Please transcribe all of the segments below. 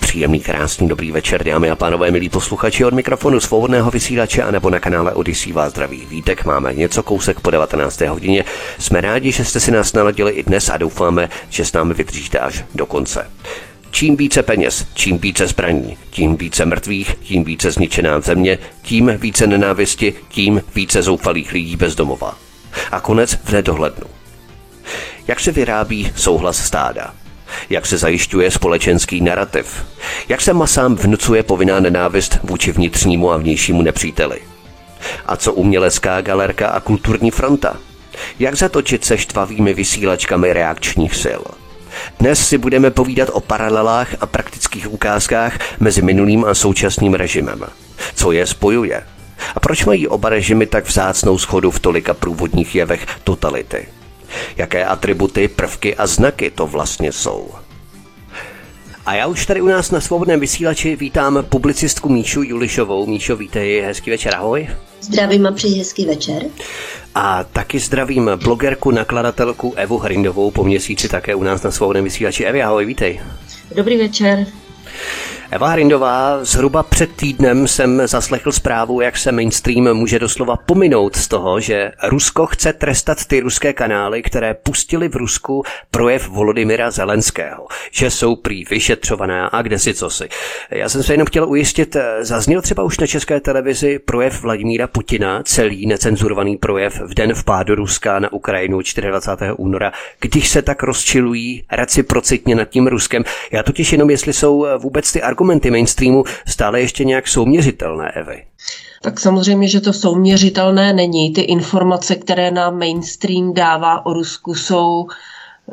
Příjemný, krásný, dobrý večer, dámy a pánové, milí posluchači, od mikrofonu Svobodného vysílače a nebo na kanále Odysee vás zdraví Vítek. Máme něco kousek po 19. hodině. Jsme rádi, že jste si nás naladili i dnes a doufáme, že s námi vydržíte až do konce. Čím více peněz, čím více zbraní, tím více mrtvých, tím více zničená země, tím více nenávisti, tím více zoufalých lidí bez domova. A konec v nedohlednu. Jak se vyrábí souhlas stáda? Jak se zajišťuje společenský narrativ? Jak se masám vnucuje povinná nenávist vůči vnitřnímu a vnějšímu nepříteli? A co umělecká galerka a kulturní fronta? Jak zatočit se štvavými vysílačkami reakčních sil? Dnes si budeme povídat o paralelách a praktických ukázkách mezi minulým a současným režimem. Co je spojuje? A proč mají oba režimy tak vzácnou shodu v tolika průvodních jevech totality? Jaké atributy, prvky a znaky to vlastně jsou? A já už tady u nás na Svobodném vysílači vítám publicistku Míšu Julišovou. Míšo, vítej, hezký večer, ahoj. Zdravím a přeji hezký večer. A taky zdravím blogerku, nakladatelku Evu Hrindovou, po měsíci také u nás na Svobodném vysílači. Evi, ahoj, vítej. Dobrý večer. Eva Hrindová, zhruba před týdnem jsem zaslechl zprávu, jak se mainstream může doslova pominout z toho, že Rusko chce trestat ty ruské kanály, které pustili v Rusku projev Volodymyra Zelenského, že jsou prý vyšetřované a kdesi cosi. Já jsem se jenom chtěl ujistit, zazněl třeba už na České televizi projev Vladimíra Putina, celý necenzurovaný projev v den vpádu Ruska na Ukrajinu 24. února, když se tak rozčilují reciprocitně nad tím Ruskem. Já totiž jenom, jestli jsou vůbec ty argumenty mainstreamu stále ještě nějak souměřitelné, Evy? Tak samozřejmě, že to souměřitelné není. Ty informace, které nám mainstream dává o Rusku,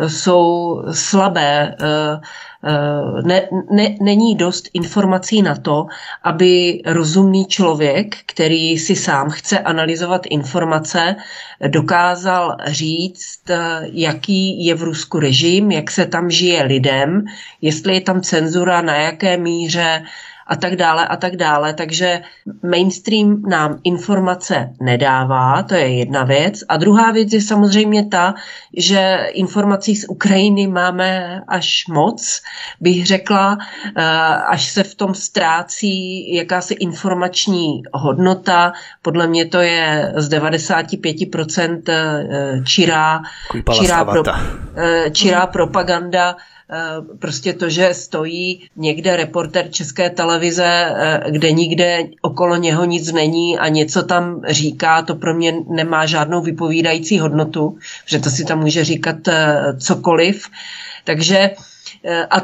jsou slabé. Není dost informací na to, aby rozumný člověk, který si sám chce analyzovat informace, dokázal říct, jaký je v Rusku režim, jak se tam žije lidem, jestli je tam cenzura, na jaké míře a tak dále a tak dále. Takže mainstream nám informace nedává, to je jedna věc. A druhá věc je samozřejmě ta, že informací z Ukrajiny máme až moc, bych řekla, až se v tom ztrácí jakási informační hodnota. Podle mě to je z 95% čirá propaganda. Prostě to, že stojí někde reportér České televize, kde nikde okolo něho nic není a něco tam říká, to pro mě nemá žádnou vypovídající hodnotu, že to si tam může říkat cokoliv. Takže a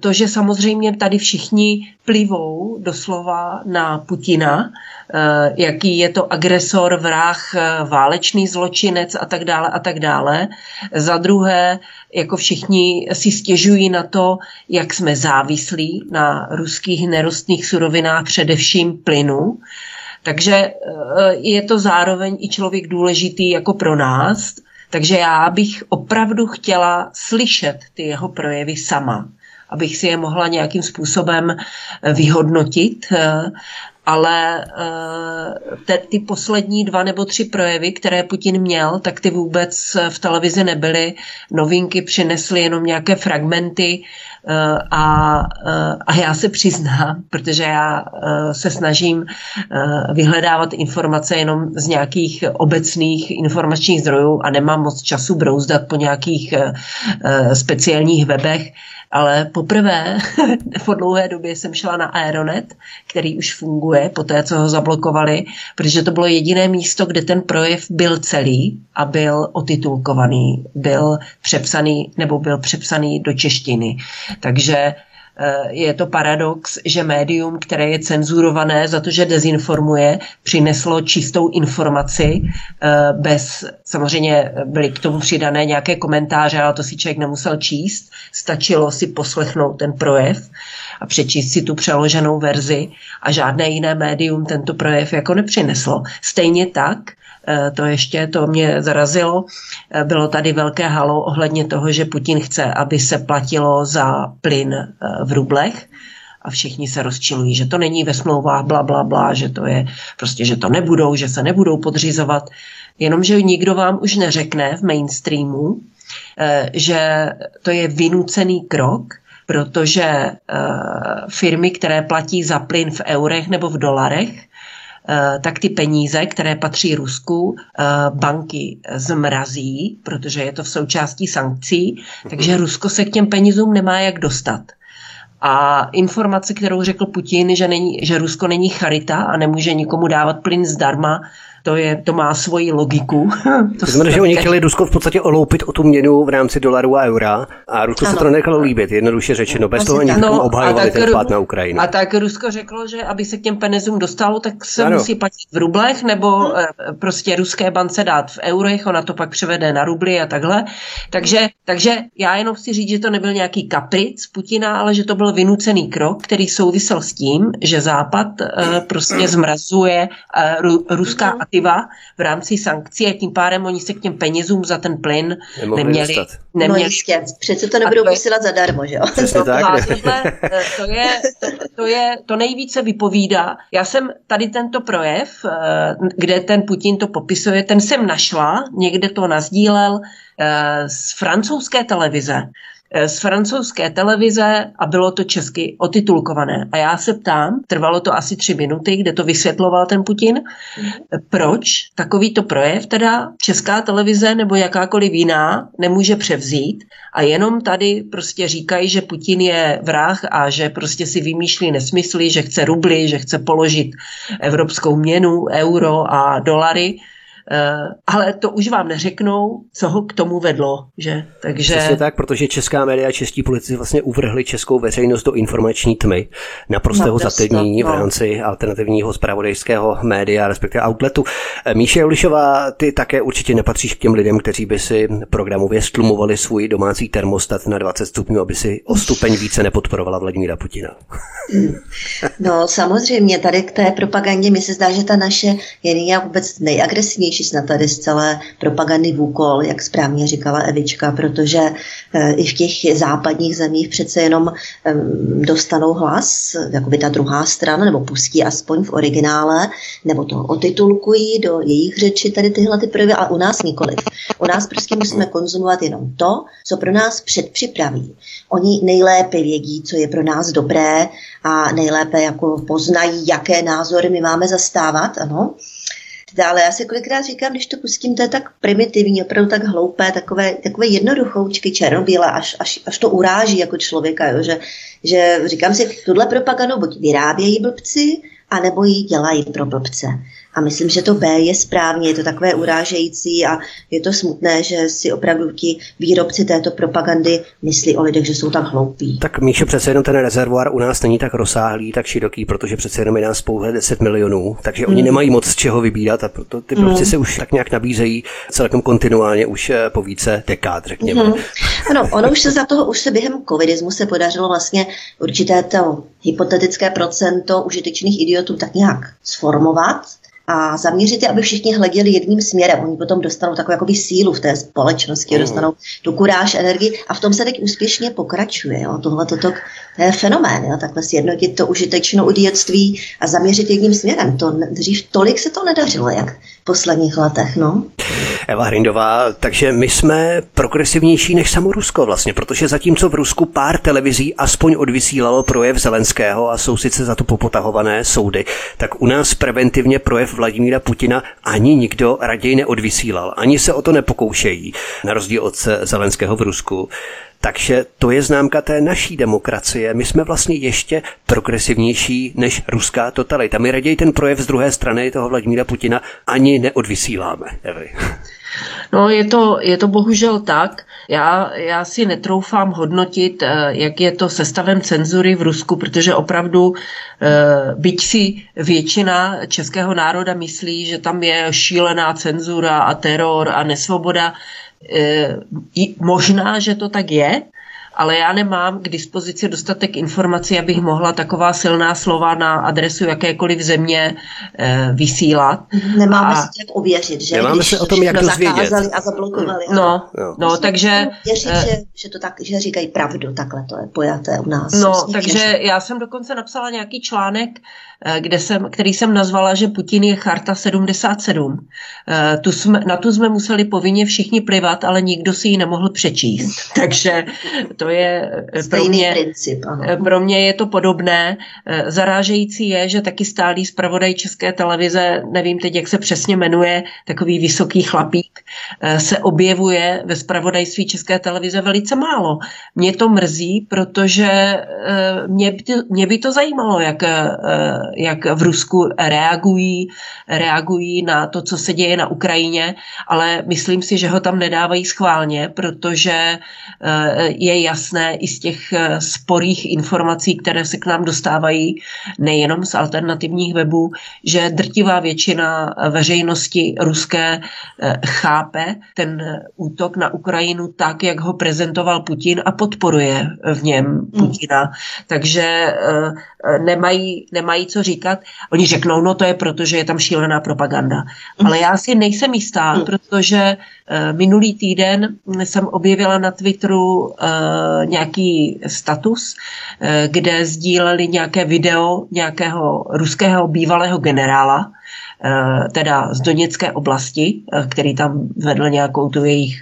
to, že samozřejmě tady všichni plivou doslova na Putina, jaký je to agresor, vrah, válečný zločinec a tak dále a tak dále. Za druhé, jako všichni si stěžují na to, jak jsme závislí na ruských nerostných surovinách, především plynu. Takže je to zároveň i člověk důležitý jako pro nás. Takže já bych opravdu chtěla slyšet ty jeho projevy sama, abych si je mohla nějakým způsobem vyhodnotit, ale ty poslední 2 nebo 3 projevy, které Putin měl, tak ty vůbec v televizi nebyly. Novinky přinesly jenom nějaké fragmenty a já se přiznám, protože já se snažím vyhledávat informace jenom z nějakých obecných informačních zdrojů a nemám moc času brouzdat po nějakých speciálních webech, ale poprvé po dlouhé době jsem šla na Aeronet, který už funguje po té, co ho zablokovali, protože to bylo jediné místo, kde ten projev byl celý a byl otitulkovaný, byl přepsaný do češtiny. Takže je to paradox, že médium, které je cenzurované za to, že dezinformuje, přineslo čistou informaci bez, samozřejmě byly k tomu přidané nějaké komentáře, ale to si člověk nemusel číst, stačilo si poslechnout ten projev a přečíst si tu přeloženou verzi a žádné jiné médium tento projev jako nepřineslo. Stejně tak To mě zarazilo. Bylo tady velké halo ohledně toho, že Putin chce, aby se platilo za plyn v rublech. A všichni se rozčilují, že to není ve smlouvách, bla, bla, bla, že to je prostě, že to nebudou, že se nebudou podřizovat. Jenomže nikdo vám už neřekne v mainstreamu, že to je vynucený krok, protože firmy, které platí za plyn v eurech nebo v dolarech, tak ty peníze, které patří Rusku, banky zmrazí, protože je to v součástí sankcí, takže Rusko se k těm penězům nemá jak dostat. A informace, kterou řekl Putin, že Rusko není charita a nemůže nikomu dávat plyn zdarma, to má svoji logiku. To znamená, že oni chtěli Rusko v podstatě oloupit o tu měnu v rámci dolaru a eura a Rusko se to nechalo líbit, jednoduše řečeno, bez toho ani obhajovali ten vpád na Ukrajinu. A tak Rusko řeklo, že aby se k těm penězům dostalo, tak se musí platit v rublech nebo prostě ruské bance dát v eurech, ona to pak převede na rubly a takhle. Takže já jenom chci říct, že to nebyl nějaký kapric Putina, ale že to byl vynucený krok, který souvisel s tím, že Západ prostě zmrazuje ruská v rámci sankcí a tím pádem oni se k těm penězům za ten plyn neměli. No jistě, přece to nebudou vysílat zadarmo, že jo? To nejvíce vypovídá. Já jsem tady tento projev, kde ten Putin to popisuje, ten jsem našla, někde to nasdílel z francouzské televize. A bylo to česky otitulkované. A já se ptám, trvalo to asi 3 minuty, kde to vysvětloval ten Putin, proč takovýto projev teda Česká televize nebo jakákoliv jiná nemůže převzít a jenom tady prostě říkají, že Putin je vrah a že prostě si vymýšlí nesmysly, že chce rubly, že chce položit evropskou měnu, euro a dolary. Ale to už vám neřeknou, co ho k tomu vedlo, že? Takže... Přesně tak, protože česká média a čeští politici vlastně uvrhli českou veřejnost do informační tmy, naprostého zatemnění v rámci alternativního zpravodajského média, respektive outletu. Míša Julišová, ty také určitě nepatříš k těm lidem, kteří by si programově stlumovali svůj domácí termostat na 20 stupňů, aby si o stupeň více nepodporovala Vladimíra Putina. No samozřejmě, tady k té propagandě mi se zdá, že ta naše je vůbec nejagresivnější snad tady z celé propagandy vůkol, jak správně říkala Evička, protože i v těch západních zemích přece jenom dostanou hlas, jakoby ta druhá strana, nebo pustí aspoň v originále, nebo to otitulkují do jejich řeči tady tyhle ty projevy, ale u nás nikoliv. U nás prostě musíme konzumovat jenom to, co pro nás předpřipraví. Oni nejlépe vědí, co je pro nás dobré a nejlépe jako poznají, jaké názory my máme zastávat, ano. Dále, já si kolikrát říkám, když to pustím, to je tak primitivní, opravdu tak hloupé, takové jednoduchoučky černobílé, až to uráží jako člověka, jo? Že říkám si, tuhle propagandu buď vyrábějí blbci, anebo ji dělají pro blbce. A myslím, že to B je správně, je to takové urážející a je to smutné, že si opravdu ti výrobci této propagandy myslí o lidech, že jsou tak hloupí. Tak Míšo, přece jenom ten rezervoár u nás není tak rozsáhlý, tak široký, protože přece jenom je nás pouze 10 milionů, takže oni nemají moc z čeho vybírat a proto ty produkty se už tak nějak nabízejí celkem kontinuálně už po více dekád, řekněme. Ano, ono už se během covidismu se podařilo vlastně určité to hypotetické procento užitečných idiotů tak nějak sformovat a zaměřit je, aby všichni hleděli jedním směrem. Oni potom dostanou takovou jakoby sílu v té společnosti, dostanou tu kuráž, energii a v tom se teď úspěšně pokračuje. Jo. To je fenomén, jo. Takhle sjednotit to užitečnou idiotství a zaměřit jedním směrem. To dřív tolik se to nedařilo, jak v posledních letech. No. Eva Hrindová, takže my jsme progresivnější než samo Rusko vlastně, protože zatímco v Rusku pár televizí aspoň odvysílalo projev Zelenského a jsou sice za to popotahované soudy, tak u nás preventivně projev Vladimíra Putina ani nikdo raději neodvysílal, ani se o to nepokoušejí, na rozdíl od Zelenského v Rusku. Takže to je známka té naší demokracie. My jsme vlastně ještě progresivnější než ruská totalita. My raději ten projev z druhé strany toho Vladimíra Putina ani neodvysíláme. No je to bohužel tak. Já si netroufám hodnotit, jak je to se stavem cenzury v Rusku, protože opravdu, byť si většina českého národa myslí, že tam je šílená cenzura a teror a nesvoboda, možná, že to tak je, ale já nemám k dispozici dostatek informací, abych mohla taková silná slova na adresu jakékoliv země vysílat. Nemáme si jak ověřit, že? Nemáme se o tom, jak dozvědět. A zablokovali. No takže... Věřit, že to tak, že říkají pravdu, takhle to je pojaté u nás. No, takže já jsem dokonce napsala nějaký článek, který jsem nazvala, že Putin je Charta 77. Na tu jsme museli povinně všichni plivat, ale nikdo si ji nemohl přečíst. Takže to je pro mě je to podobné. Zarážející je, že taky stálý zpravodaj České televize, nevím teď, jak se přesně jmenuje, takový vysoký chlapík, se objevuje ve zpravodajství České televize velice málo. Mě to mrzí, protože mě by to zajímalo, jak v Rusku reagují na to, co se děje na Ukrajině, ale myslím si, že ho tam nedávají schválně, protože je jasné i z těch sporých informací, které se k nám dostávají nejenom z alternativních webů, že drtivá většina veřejnosti ruské chápe ten útok na Ukrajinu tak, jak ho prezentoval Putin a podporuje v něm Putina. Takže nemají co říkat. Oni řeknou, no to je proto, že je tam šílená propaganda. Ale já si nejsem jistá, protože minulý týden jsem objevila na Twitteru nějaký status, kde sdíleli nějaké video nějakého ruského bývalého generála, teda z Doněcké oblasti, který tam vedl nějakou tu jejich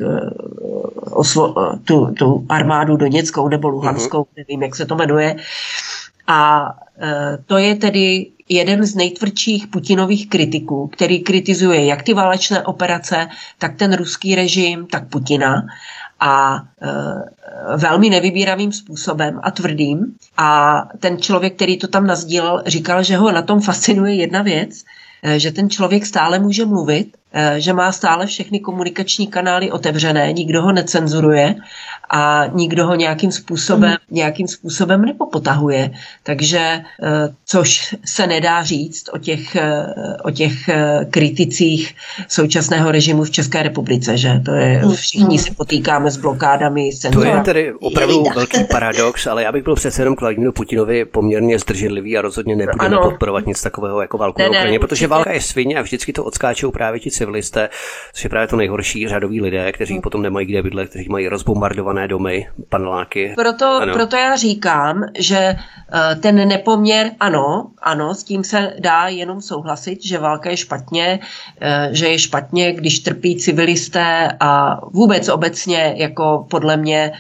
tu armádu doněckou nebo luhanskou, nevím, jak se to jmenuje. A to je tedy jeden z nejtvrdších Putinových kritiků, který kritizuje jak ty válečné operace, tak ten ruský režim, tak Putina. A velmi nevybíravým způsobem a tvrdým. A ten člověk, který to tam nasdílel, říkal, že ho na tom fascinuje jedna věc, že ten člověk stále může mluvit, že má stále všechny komunikační kanály otevřené, nikdo ho necenzuruje a nikdo ho nějakým způsobem nepopotahuje. Takže což se nedá říct o těch kriticích současného režimu v České republice, že to je, všichni se potýkáme s blokádami, cenzurami. To je tedy opravdu velký paradox, ale já bych byl přece jenom k Vladimíru Putinovi poměrně zdrženlivý a rozhodně nebudeme podporovat nic takového jako válku na Ukrajině, protože válka je svině a vždycky to odskáčou právě ti civilisté, což je právě to nejhorší, řadoví lidé, kteří potom nemají kde bydlet, kteří mají rozbombardované domy, paneláky. Proto já říkám, že ten nepoměr, ano, s tím se dá jenom souhlasit, že válka je špatně, když trpí civilisté a vůbec obecně, jako podle mě,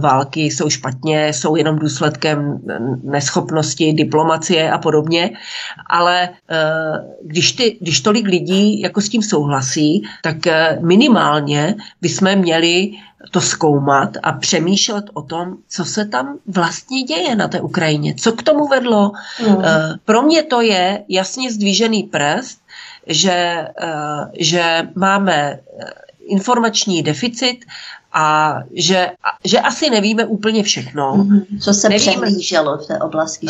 války jsou špatně, jsou jenom důsledkem neschopnosti, diplomacie a podobně, ale když tolik lidí jako s tím souhlasí, tak minimálně bychom měli to zkoumat a přemýšlet o tom, co se tam vlastně děje na té Ukrajině, co k tomu vedlo. Pro mě to je jasně zdvižený prst, že máme informační deficit a že asi nevíme úplně všechno. Co se přehlíželo v té oblasti?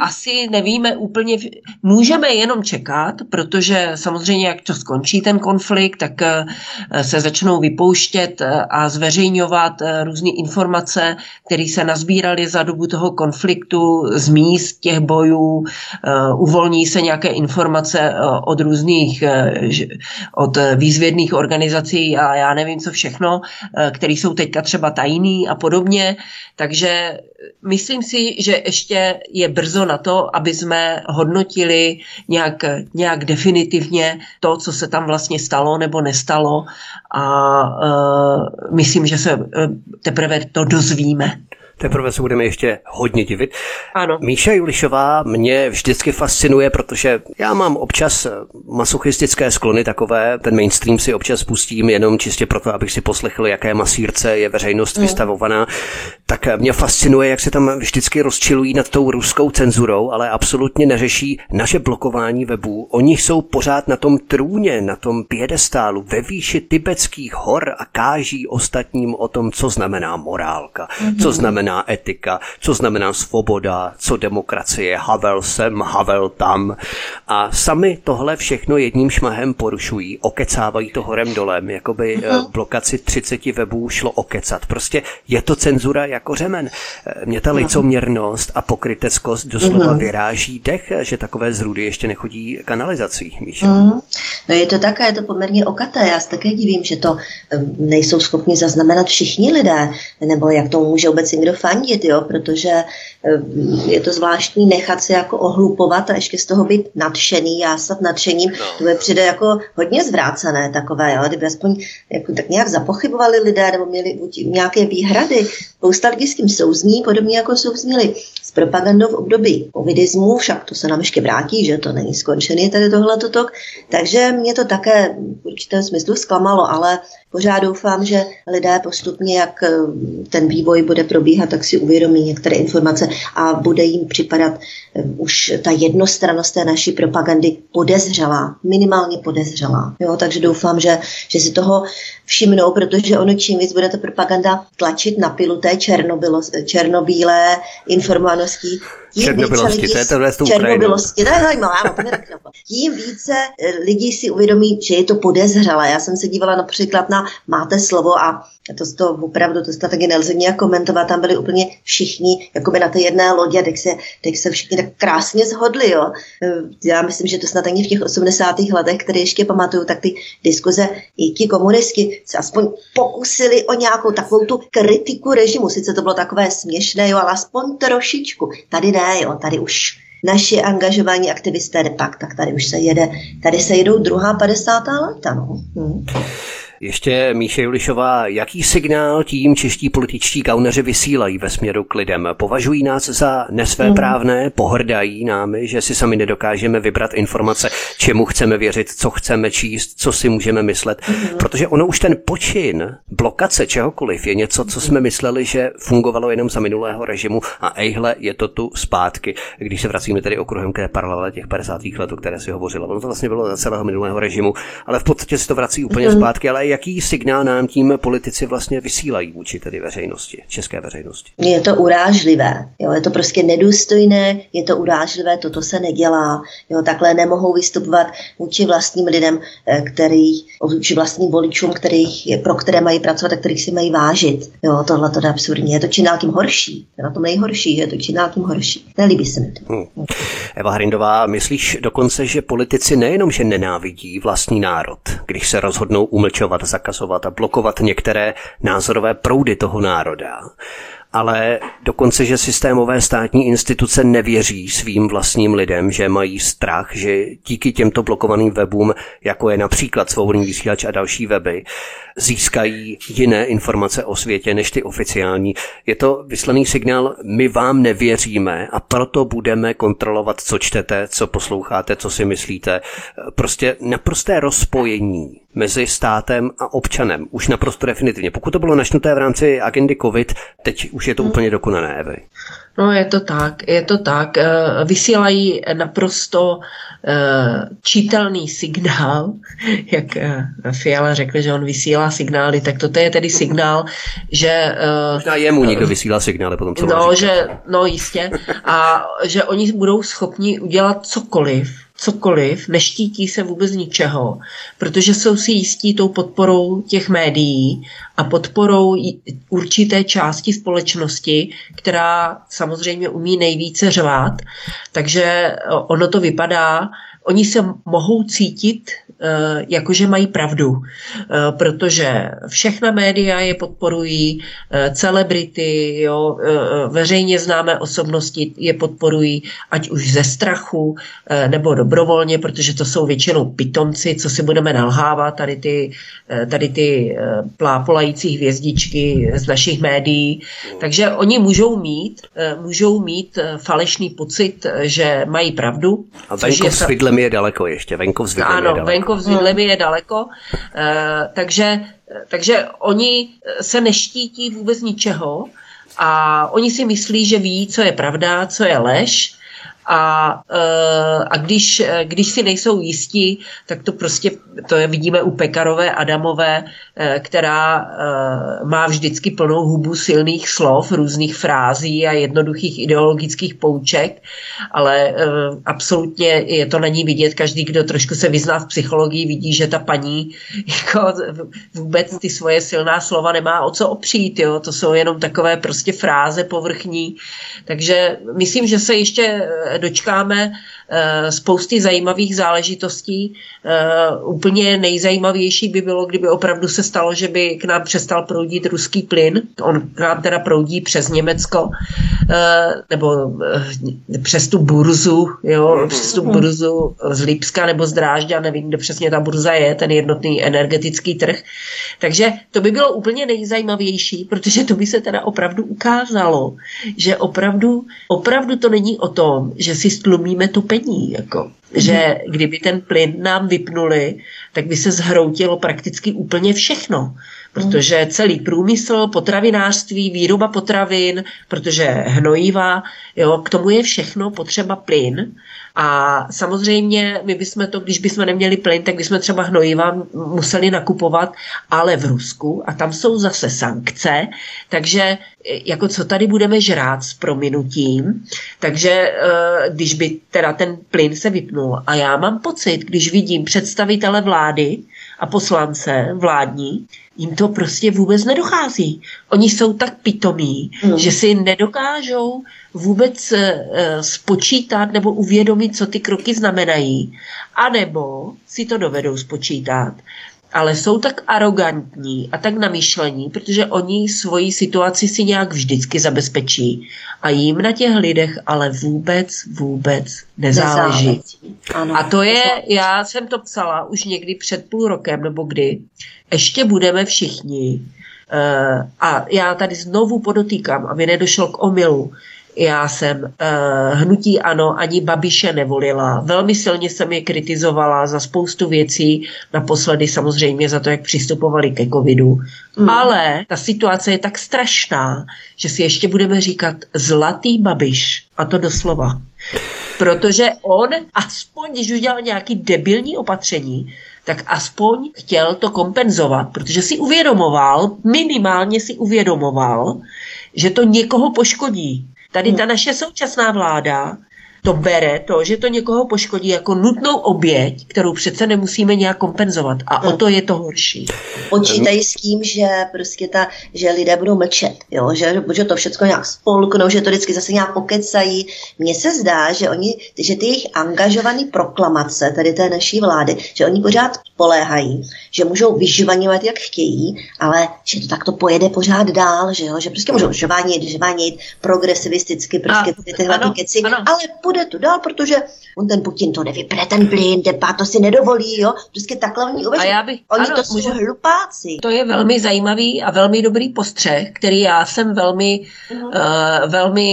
Asi nevíme úplně, můžeme jenom čekat, protože samozřejmě, jak to skončí ten konflikt, tak se začnou vypouštět a zveřejňovat různé informace, které se nazbíraly za dobu toho konfliktu z míst těch bojů. Uvolní se nějaké informace od různých, od výzvědných organizací a já nevím, co všechno, který jsou teďka třeba tajný a podobně. Takže myslím si, že ještě je brzo na to, aby jsme hodnotili nějak definitivně to, co se tam vlastně stalo nebo nestalo, a myslím, že se teprve to dozvíme. Teprve se budeme ještě hodně divit. Ano. Míša Julišová mě vždycky fascinuje, protože já mám občas masochistické sklony takové, ten mainstream si občas pustím jenom čistě proto, abych si poslechl, jaké masírce je veřejnost vystavovaná. Tak mě fascinuje, jak se tam vždycky rozčilují nad tou ruskou cenzurou, ale absolutně neřeší naše blokování webů. Oni jsou pořád na tom trůně, na tom piedestálu, ve výši tibetských hor a káží ostatním o tom, co znamená morálka, co znamená znamená etika, co znamená svoboda, co demokracie, Havel sem, Havel tam. A sami tohle všechno jedním šmahem porušují, okecávají to horem dolem, jakoby blokaci 30 webů šlo okecat. Prostě je to cenzura jako řemen. Mě ta licoměrnost a pokryteckost doslova vyráží dech, že takové zrůdy ještě nechodí kanalizací, Míša. No je to tak a je to poměrně okaté. Já se také divím, že to nejsou schopni zaznamenat všichni lidé, nebo jak tomu může vůbec někdo fandit, jo? Protože je to zvláštní nechat se jako ohlupovat a ještě z toho být nadšený, jásat nadšením, to mi přijde jako hodně zvrácené takové, jo? Kdyby aspoň jako tak nějak zapochybovali lidé, nebo měli nějaké výhrady. Spousta lidí s tím souzní, podobně jako souznili s propagandou v období covidismu, však to se nám ještě vrátí, že to není skončený tady tohleto tok, takže mě to také v určitém smyslu zklamalo, ale pořád doufám, že lidé postupně, jak ten vývoj bude probíhat, tak si uvědomí některé informace a bude jim připadat už ta jednostrannost té naší propagandy podezřelá, minimálně podezřelá. Jo, takže doufám, že si toho všimnou, protože ono čím víc bude ta propaganda tlačit na pilu té černobílé informovanosti, tím více lidí si uvědomí, že je to podezřelé. Já jsem se dívala například na Máte slovo a to opravdu, to snad taky nelze nějak komentovat, tam byli úplně všichni jakoby na té jedné lodě, tak se všichni tak krásně shodli, jo. Já myslím, že to snad ani v těch 80. letech, které ještě pamatuju, tak ty diskuze i ti komunisti se aspoň pokusili o nějakou takovou tu kritiku režimu, sice to bylo takové směšné, jo, ale aspoň trošičku. Tady ne, jo, tady už naši angažovaní aktivisté, tak tady už se jede, tady se jedou druhá 50. léta, no. Ještě, Míša Julišová, jaký signál tím čeští političtí kauneři vysílají ve směru k lidem? Považují nás za nesvéprávné, pohrdají námi, že si sami nedokážeme vybrat informace, čemu chceme věřit, co chceme číst, co si můžeme myslet. Protože ono už ten počin, blokace čehokoliv, je něco, co jsme mysleli, že fungovalo jenom za minulého režimu a ejhle, je to tu zpátky. Když se vracíme tedy okruhem k té paralele těch 50. let, o které si hovořila. Ono to vlastně bylo za celého minulého režimu, ale v podstatě se to vrací úplně zpátky, ale jaký signál nám tím politici vlastně vysílají vůči tedy veřejnosti, české veřejnosti? Je to urážlivé, jo, je to prostě nedůstojné, je to urážlivé, toto se nedělá, jo, takhle nemohou vystupovat vůči vlastním lidem, vůči vlastním voličům, pro které mají pracovat a kterých si mají vážit, jo, tohle to je absurdní, je to čím dál tím horší, je na tom nejhorší, že je to čím dál tím horší, nelíbí se mi to. Eva Hrindová, myslíš dokonce, že politici nejenom, že nenávidí vlastní národ, když se rozhodnou umlčovat, zakazovat a blokovat některé názorové proudy toho národa. Ale dokonce, že systémové státní instituce nevěří svým vlastním lidem, že mají strach, že díky těmto blokovaným webům, jako je například Svobodný vysílač a další weby, získají jiné informace o světě než ty oficiální. Je to vyslaný signál, my vám nevěříme a proto budeme kontrolovat, co čtete, co posloucháte, co si myslíte. Prostě naprosté rozpojení mezi státem a občanem. Už naprosto definitivně. Pokud to bylo našnuté v rámci agendy COVID, teď už je to úplně dokonané, Evy. No je to tak, je to tak. Vysílají naprosto čitelný signál, jak Fiala řekl, že on vysílá signály, tak toto je tedy signál, že... Možná jemu někdo vysílá signály potom, co má říkat. No jistě. A že oni budou schopni udělat cokoliv, neštítí se vůbec ničeho, protože jsou si jistí tou podporou těch médií a podporou určité části společnosti, která samozřejmě umí nejvíce řvát, takže ono to vypadá, oni se mohou cítit, jakože mají pravdu, protože všechna média je podporují, celebrity, jo, veřejně známé osobnosti je podporují, ať už ze strachu nebo dobrovolně, protože to jsou většinou pitomci, co si budeme nalhávat, tady ty plápolající hvězdičky z našich médií. Takže oni můžou mít falešný pocit, že mají pravdu. A venkov s vidlem je daleko ještě. Takže oni se neštítí vůbec ničeho a oni si myslí, že ví, co je pravda, co je lež A když si nejsou jistí, tak to prostě, to je vidíme u Pekarové Adamové, která má vždycky plnou hubu silných slov, různých frází a jednoduchých ideologických pouček, ale absolutně je to na ní vidět. Každý, kdo trošku se vyzná v psychologii, vidí, že ta paní jako vůbec ty svoje silná slova nemá o co opřít, jo? To jsou jenom takové prostě fráze povrchní. Takže myslím, že se ještě dočkáme spousty zajímavých záležitostí. Úplně nejzajímavější by bylo, kdyby opravdu se stalo, že by k nám přestal proudit ruský plyn. On k nám teda proudí přes Německo, nebo přes tu burzu, jo, přes tu burzu z Lipska nebo z Drážďa, nevím, kde přesně ta burza je, ten jednotný energetický trh. Takže to by bylo úplně nejzajímavější, protože to by se teda opravdu ukázalo, že opravdu to není o tom, že si stlumíme tu pení, jako. Že kdyby ten plyn nám vypnuli, tak by se zhroutilo prakticky úplně všechno, protože celý průmysl, potravinářství, výroba potravin, protože hnojiva, jo, k tomu je všechno potřeba plyn. A samozřejmě my bychom to, když bychom neměli plyn, tak bychom třeba hnojiva museli nakupovat, ale v Rusku. A tam jsou zase sankce, takže jako co tady budeme žrát s prominutím. Takže když by teda ten plyn se vypnul. A já mám pocit, když vidím představitele vlády a poslance vládní, jim to prostě vůbec nedochází. Oni jsou tak pitomí, že si nedokážou vůbec spočítat nebo uvědomit, co ty kroky znamenají. A nebo si to dovedou spočítat. Ale jsou tak arogantní a tak namyšlení, protože oni svoji situaci si nějak vždycky zabezpečí. A jim na těch lidech ale vůbec nezáleží. Ano, a to je, já jsem to psala už někdy před půl rokem, nebo kdy, ještě budeme všichni. A já tady znovu podotýkám, aby nedošlo k omylu. Já jsem hnutí ANO ani Babiše nevolila. Velmi silně jsem je kritizovala za spoustu věcí, naposledy samozřejmě za to, jak přistupovali ke covidu. Ale ta situace je tak strašná, že si ještě budeme říkat zlatý Babiš. A to doslova. Protože on, aspoň když udělal nějaký debilní opatření, tak aspoň chtěl to kompenzovat, protože si uvědomoval, minimálně si uvědomoval, že to někoho poškodí. Tady ta naše současná vláda to bere, to, že to někoho poškodí, jako nutnou oběť, kterou přece nemusíme nějak kompenzovat. A o to je to horší. Počítají s tím, že prostě že lidé budou mlčet, jo? Že to všechno nějak spolknou, že to vždycky zase nějak pokecají. Mně se zdá, že ty jejich angažované proklamace tady té naší vlády, že oni pořád poléhají, že můžou vyžvaňovat, jak chtějí, ale že to takto pojede pořád dál, že jo? Že prostě můžou žvanit progresivisticky, prostě tyhle keci, ale bude to dál, protože on ten Putin to nevypne, ten plyn, to si nedovolí, jo, vždycky takhle oni uvažují. Oni to jsou hlupáci. To je velmi zajímavý a velmi dobrý postřeh, který já jsem velmi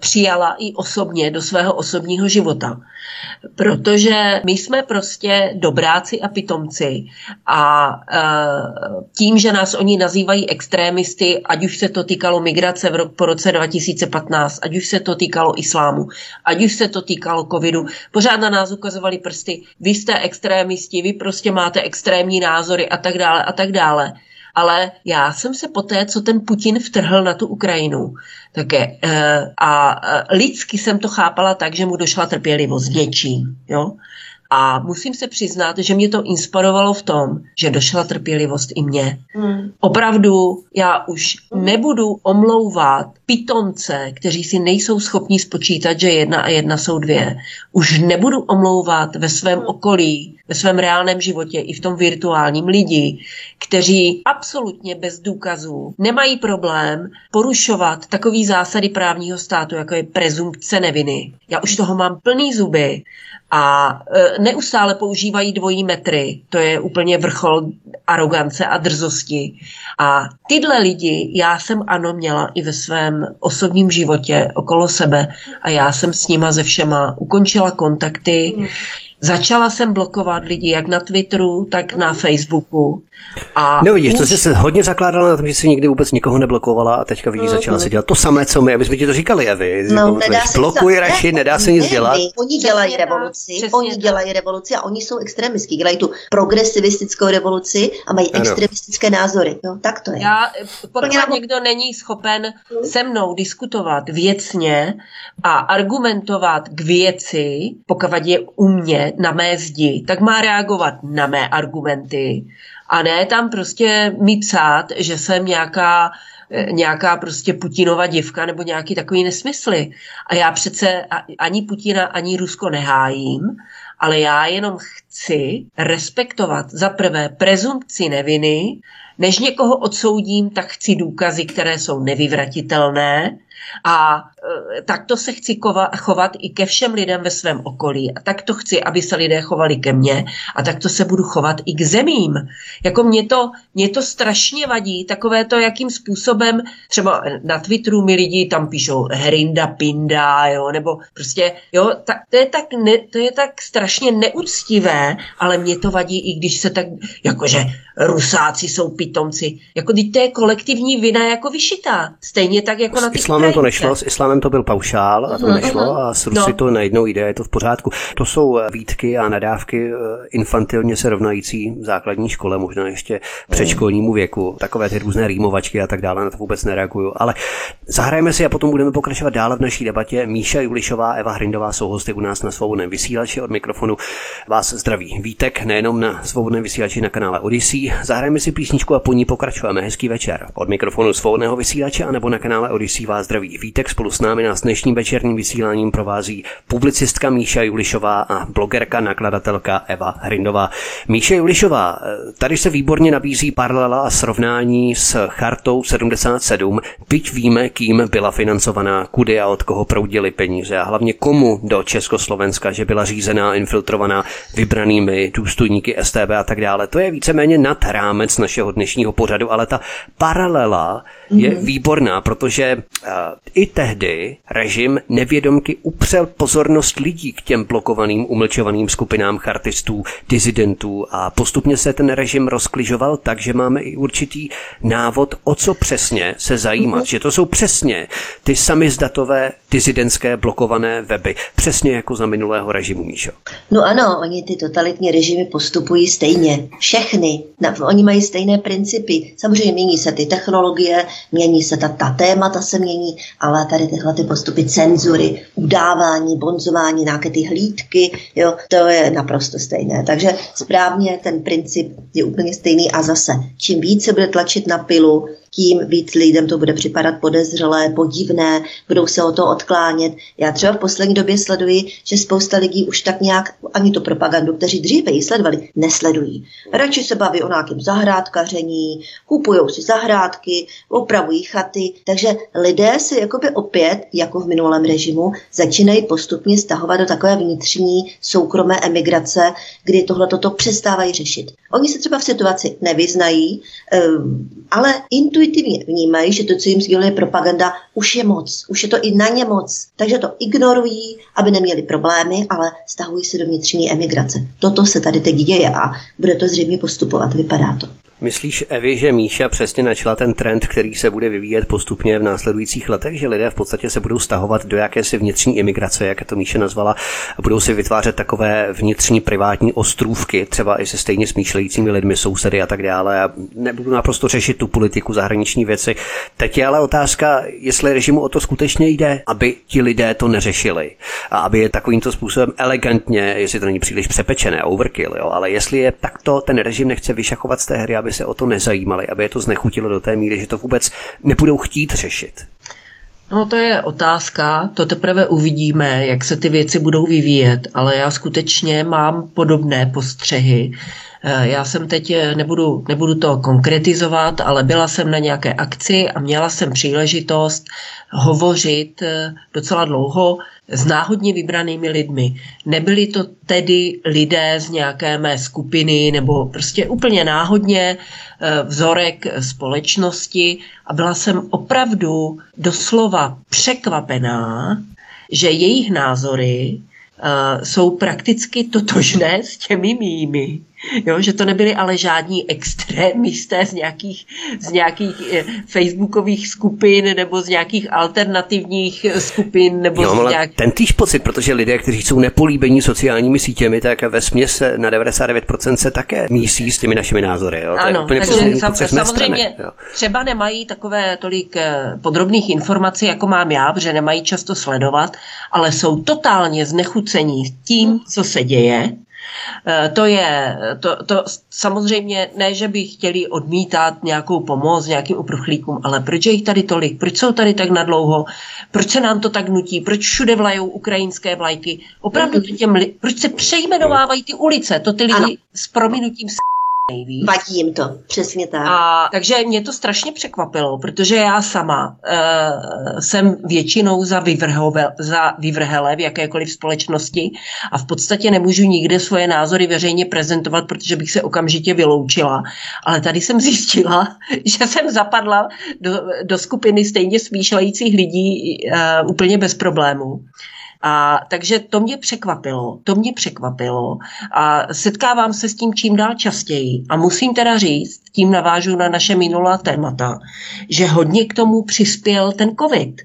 přijala i osobně do svého osobního života. Protože my jsme prostě dobráci a pitomci a tím, že nás oni nazývají extrémisty, ať už se to týkalo migrace po roce 2015, ať už se to týkalo islámu, ať už se to týkalo covidu, pořád na nás ukazovali prsty, vy jste extrémisti, vy prostě máte extrémní názory a tak dále a tak dále. Ale já jsem se poté, co ten Putin vtrhl na tu Ukrajinu, také a lidsky jsem to chápala tak, že mu došla trpělivost děčí, jo. A musím se přiznat, že mě to inspirovalo v tom, že došla trpělivost i mě. Opravdu já už nebudu omlouvat pitomce, kteří si nejsou schopni spočítat, že 1 a 1 jsou 2. Už nebudu omlouvat ve svém okolí, ve svém reálném životě i v tom virtuálním lidi, kteří absolutně bez důkazů nemají problém porušovat takový zásady právního státu, jako je prezumpce neviny. Já už toho mám plný zuby a neustále používají dvojí metry. To je úplně vrchol arogance a drzosti. A tyhle lidi já jsem ano měla i ve svém osobním životě okolo sebe a já jsem s nima ze všema ukončila kontakty. Začala jsem blokovat lidi jak na Twitteru, tak na Facebooku. A no vidíš, to jsi se hodně zakládala na tom, že jsi nikdy vůbec nikoho neblokovala a teďka vidíš, začala si dělat to samé, co my, abychom ti to říkali, Evi. Blokuj radši, nedá se nic dělat. Oni dělají revoluci, oni dělají revoluci a oni jsou extremistický. Dělají tu progresivistickou revoluci a mají extremistické názory. No, tak to je. Pokud někdo není schopen se mnou diskutovat věcně a argumentovat k věci, pokud je u mě na mé zdi, tak má reagovat na mé argumenty. A ne tam prostě mi psát, že jsem nějaká prostě Putinova dívka nebo nějaký takový nesmysly. A já přece ani Putina, ani Rusko nehájím, ale já jenom chci respektovat za prvé prezumpci neviny, než někoho odsoudím, tak chci důkazy, které jsou nevyvratitelné a takto se chci chovat i ke všem lidem ve svém okolí. A takto chci, aby se lidé chovali ke mně a takto se budu chovat i k zemím. Jako mě to strašně vadí, takové to, jakým způsobem, třeba na Twitteru mi lidi tam píšou Hrinda, Pinda, jo, nebo prostě, jo, to je tak strašně neúctivé, ale mě to vadí, i když se tak, jakože Rusáci jsou pitomci, jako teď to je kolektivní vina jako vyšitá, stejně tak jako na těch Ukrajincích. To nešlo, s islámem to byl paušál a to nešlo a s Rusy to najednou jde, je to v pořádku. To jsou výtky a nadávky infantilně se rovnající v základní škole, možná ještě předškolnímu věku, takové ty různé rýmovačky a tak dále, na to vůbec nereaguju, ale zahrajeme si a potom budeme pokračovat dále v naší debatě. Míša Julišová, Eva Hrindová jsou hosty u nás na Svobodném vysílači, od mikrofonu vás zdraví Vítek, nejenom na Svobodném vysílači na kanále Odysee. Zahrajeme si písničku a po ní pokračujeme. Hezký večer. Od mikrofonu Svobodného vysílače a nebo na kanále Odysee vás zdraví Vítek. Spolu s námi nás dnešním večerním vysíláním provází publicistka Míša Julišová a blogerka, nakladatelka Eva Hrindová. Míša Julišová, tady se výborně nabízí paralela a srovnání s Chartou 77, byť víme, kým byla financovaná, kudy a od koho proudily peníze a hlavně komu do Československa, že byla řízená, infiltrovaná vybranými důstojníky StB a tak dále. To je víceméně nad rámec našeho dnešního pořadu, ale ta paralela je výborná, protože i tehdy režim nevědomky upřel pozornost lidí k těm blokovaným, umlčovaným skupinám chartistů, dizidentů a postupně se ten režim rozkližoval tak, že máme i určitý návod, o co přesně se zajímat, že to jsou přesně ty samizdatové dizidentské blokované weby, přesně jako za minulého režimu, Míšo. No ano, oni ty totalitní režimy postupují stejně, všechny, oni mají stejné principy, samozřejmě mění se ty technologie, mění se ta témata se mění, ale tady tyhle ty postupy cenzury, udávání, bonzování, nějaké ty hlídky, jo, to je naprosto stejné. Takže správně ten princip je úplně stejný a zase, čím více bude tlačit na pilu, tím víc lidem to bude připadat podezřelé, podivné, budou se o to odklánět. Já třeba v poslední době sleduji, že spousta lidí už tak nějak ani tu propagandu, kteří dříve ji sledovali, nesledují. Radši se baví o nějakém zahrádkaření, kupujou si zahrádky, opravují chaty, takže lidé se jakoby opět, jako v minulém režimu, začínají postupně stahovat do takové vnitřní soukromé emigrace, kdy tohleto přestávají řešit. Oni se třeba v situaci nevyznají, ale intuitivně vnímají, že to, co jim sděluje propaganda, už je moc, už je to i na ně moc. Takže to ignorují, aby neměli problémy, ale stahují se do vnitřní emigrace. Toto se tady teď děje a bude to zřejmě postupovat, vypadá to. Myslíš, Evi, že Míša přesně načala ten trend, který se bude vyvíjet postupně v následujících letech, že lidé v podstatě se budou stahovat do jakési vnitřní imigrace, jak to Míša nazvala, a budou si vytvářet takové vnitřní privátní ostrůvky, třeba i se stejně smýšlejícími lidmi, sousedy a tak dále. A nebudu naprosto řešit tu politiku, zahraniční věci. Teď je ale otázka, jestli režimu o to skutečně jde, aby ti lidé to neřešili a aby je takovýmto způsobem elegantně, jestli to není příliš přepečené, overkill, jo, ale jestli je takto ten režim nechce vyšachovat z té hry, aby se o to nezajímali, aby je to znechutilo do té míry, že to vůbec nebudou chtít řešit. No to je otázka, to teprve uvidíme, jak se ty věci budou vyvíjet, ale já skutečně mám podobné postřehy. Já jsem teď, nebudu to konkretizovat, ale byla jsem na nějaké akci a měla jsem příležitost hovořit docela dlouho s náhodně vybranými lidmi. Nebyli to tedy lidé z nějaké mé skupiny nebo prostě úplně náhodně vzorek společnosti a byla jsem opravdu doslova překvapená, že jejich názory jsou prakticky totožné s těmi mými. Jo, že to nebyli ale žádní extrémisté z nějakých facebookových skupin nebo z nějakých alternativních skupin. Nebo jo, ale ten týž pocit, protože lidé, kteří jsou nepolíbení sociálními sítěmi, tak vesměs na 99% se také mísí s těmi našimi názory. Jo? Ano, takže samozřejmě třeba nemají takové tolik podrobných informací, jako mám já, protože nemají často sledovat, ale jsou totálně znechucení tím, co se děje. To samozřejmě ne, že by chtěli odmítat nějakou pomoc nějakým uprchlíkům, ale proč je jich tady tolik, proč jsou tady tak nadlouho, proč se nám to tak nutí, proč všude vlajou ukrajinské vlajky, opravdu proč se přejmenovávají ty ulice, to ty lidi ano. S prominutím nejvíc. Vadí jim to, přesně tak. Takže mě to strašně překvapilo, protože já sama jsem většinou za vyvrhele v jakékoliv společnosti a v podstatě nemůžu nikde svoje názory veřejně prezentovat, protože bych se okamžitě vyloučila. Ale tady jsem zjistila, že jsem zapadla do skupiny stejně smýšlejících lidí úplně bez problémů. A takže to mě překvapilo a setkávám se s tím čím dál častěji a musím teda říct, tím navážu na naše minulá témata, že hodně k tomu přispěl ten covid,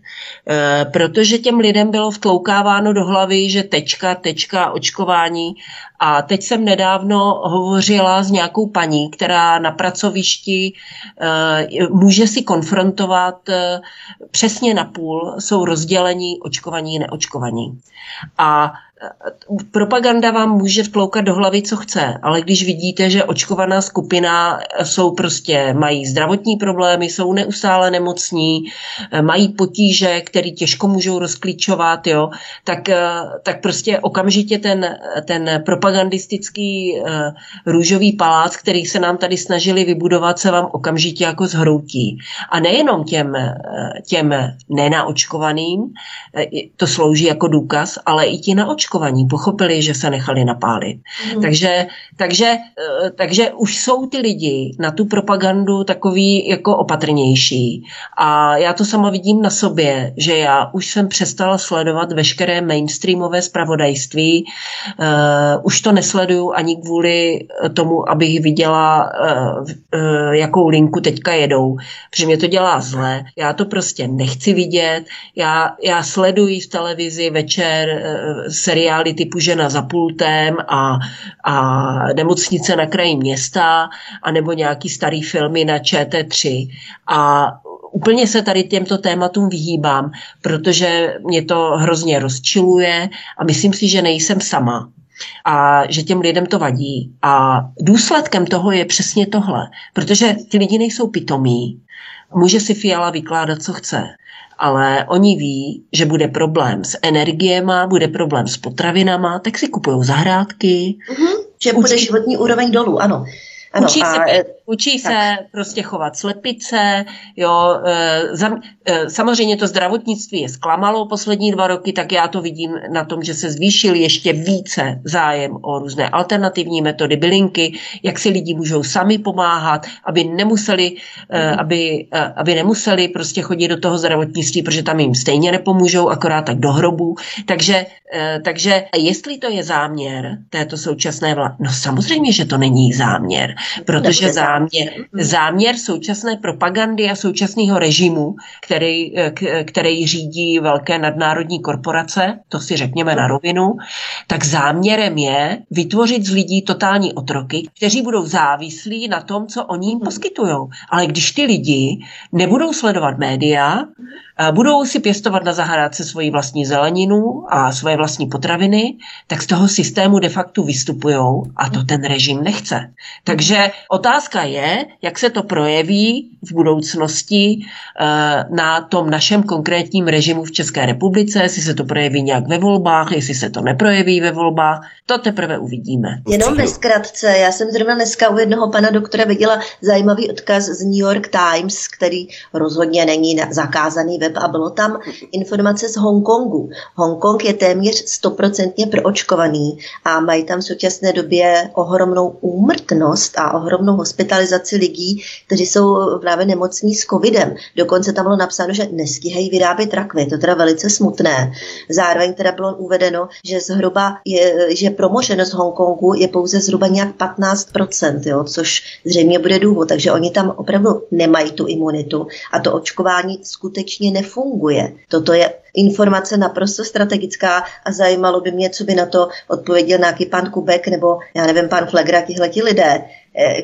protože těm lidem bylo vtloukáváno do hlavy, že tečka, očkování. A teď jsem nedávno hovořila s nějakou paní, která na pracovišti může si konfrontovat přesně na půl, jsou rozdělení očkovaní, neočkovaní. A propaganda vám může vtloukat do hlavy, co chce, ale když vidíte, že očkovaná skupina mají zdravotní problémy, jsou neustále nemocní, mají potíže, které těžko můžou rozklíčovat, jo, tak prostě okamžitě ten propagandistický růžový palác, který se nám tady snažili vybudovat, se vám okamžitě jako zhroutí. A nejenom těm nenaočkovaným, to slouží jako důkaz, ale i ti naočkovaní pochopili, že se nechali napálit. Mm. Takže už jsou ty lidi na tu propagandu takový jako opatrnější. A já to sama vidím na sobě, že já už jsem přestala sledovat veškeré mainstreamové zpravodajství. Už to nesleduju ani kvůli tomu, abych viděla, jakou linku teďka jedou. Protože mě to dělá zle. Já to prostě nechci vidět. Já sleduji v televizi večer seriály typu Žena za pultem a Nemocnice na kraji města a nebo nějaký starý filmy na ČT3 a úplně se tady těmto tématům vyhýbám, protože mě to hrozně rozčiluje a myslím si, že nejsem sama a že těm lidem to vadí a důsledkem toho je přesně tohle, protože ti lidi nejsou pitomí, může si Fiala vykládat, co chce. Ale oni ví, že bude problém s energiema, bude problém s potravinama, tak si kupujou zahrádky. Mm-hmm, že bude životní úroveň dolů, ano. Ano, učí se prostě chovat slepice, jo, samozřejmě to zdravotnictví je zklamalo poslední 2 roky, tak já to vidím na tom, že se zvýšil ještě více zájem o různé alternativní metody, bylinky, jak si lidi můžou sami pomáhat, aby nemuseli prostě chodit do toho zdravotnictví, protože tam jim stejně nepomůžou, akorát tak do hrobu. Takže jestli to je záměr této současné vlády, no samozřejmě, že to není záměr. Protože záměr současné propagandy a současného režimu, který řídí velké nadnárodní korporace, to si řekněme na rovinu, tak záměrem je vytvořit z lidí totální otroky, kteří budou závislí na tom, co oni jim poskytují. Ale když ty lidi nebudou sledovat média, budou si pěstovat na zahrádce svoji vlastní zeleninu a svoje vlastní potraviny, tak z toho systému de facto vystupujou a to ten režim nechce. Takže otázka je, jak se to projeví v budoucnosti na tom našem konkrétním režimu v České republice, jestli se to projeví nějak ve volbách, jestli se to neprojeví ve volbách, to teprve uvidíme. Jenom ve zkratce, já jsem zrovna dneska u jednoho pana doktora viděla zajímavý odkaz z New York Times, který rozhodně není zakázaný web a bylo tam informace z Hongkongu. Hongkong je téměř 100% proočkovaný a mají tam v současné době ohromnou úmrtnost a ohromnou hospitalizaci lidí, kteří jsou právě nemocní s covidem. Dokonce tam bylo napsáno, že nestíhají vyrábět rakve, to teda velice smutné. Zároveň teda bylo uvedeno, že že promořenost Hongkongu je pouze zhruba nějak 15%, jo, což zřejmě bude důvod, takže oni tam opravdu nemají tu imunitu a to očkování skutečně nefunguje. Toto je informace naprosto strategická a zajímalo by mě, co by na to odpověděl nějaký pan Kubek nebo, já nevím, pan Flegra, tihleti lidé,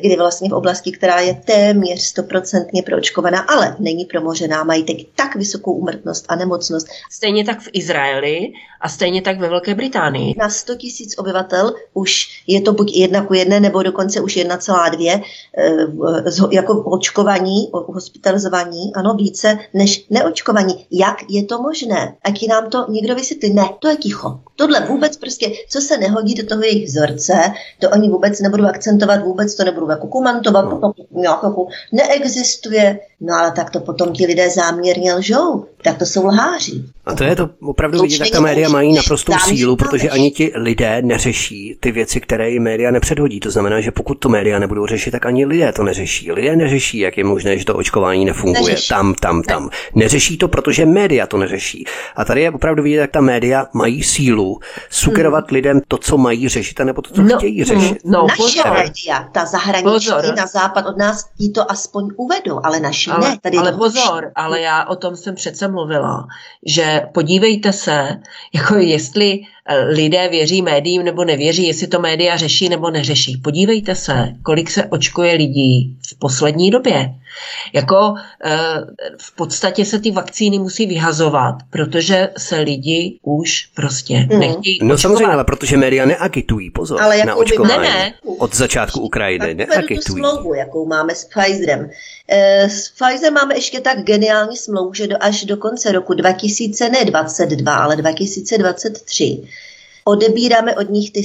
kdy vlastně v oblasti, která je téměř 100% proočkovaná, ale není promořená, mají teď tak vysokou úmrtnost a nemocnost. Stejně tak v Izraeli a stejně tak ve Velké Británii. Na 100 tisíc obyvatel už je to buď 1:1 nebo dokonce už 1,2 jako očkovaní, hospitalizovaní, ano, více než neočkovaní. Jak je to možné? Ať nám to někdo vysvětlí. Ne, to je ticho. Tohle vůbec prostě, co se nehodí do toho jejich vzorce, to oni vůbec nebudou akcentovat, vůbec to nebudou jako komentovat, potom jako neexistuje. No ale tak to potom ti lidé záměrně lžou, tak to jsou lháři. A to je to opravdu vidět, jak ta média mají naprostou sílu, protože ani ti lidé neřeší ty věci, které jim média nepředhodí. To znamená, že pokud to média nebudou řešit, tak ani lidé to neřeší. Lidé neřeší, jak je možné, že to očkování nefunguje. Neřeší. Tam. Neřeší to, protože média to neřeší. A tady je opravdu vidět, jak ta média mají sílu sugerovat lidem to, co mají řešit, anebo to, co chtějí řešit. Naše média, ta zahraniční na západ od nás, ti to aspoň uvedou, ale naši ne. Tady ale pozor, ale já o tom jsem přece mluvila, že podívejte se, jako jestli lidé věří médiím nebo nevěří, jestli to média řeší nebo neřeší. Podívejte se, kolik se očkuje lidí v poslední době. Jako v podstatě se ty vakcíny musí vyhazovat, protože se lidi už prostě nechtějí očkovat. No samozřejmě, ale protože média neagitují, pozor, ale na očkování. Od začátku Ukrajiny neagitují. Smlouvu, jakou máme s Pfizerem. S Pfizer máme ještě tak geniální smlouvu, že až do konce roku 2022, ale 2023 odebíráme od nich ty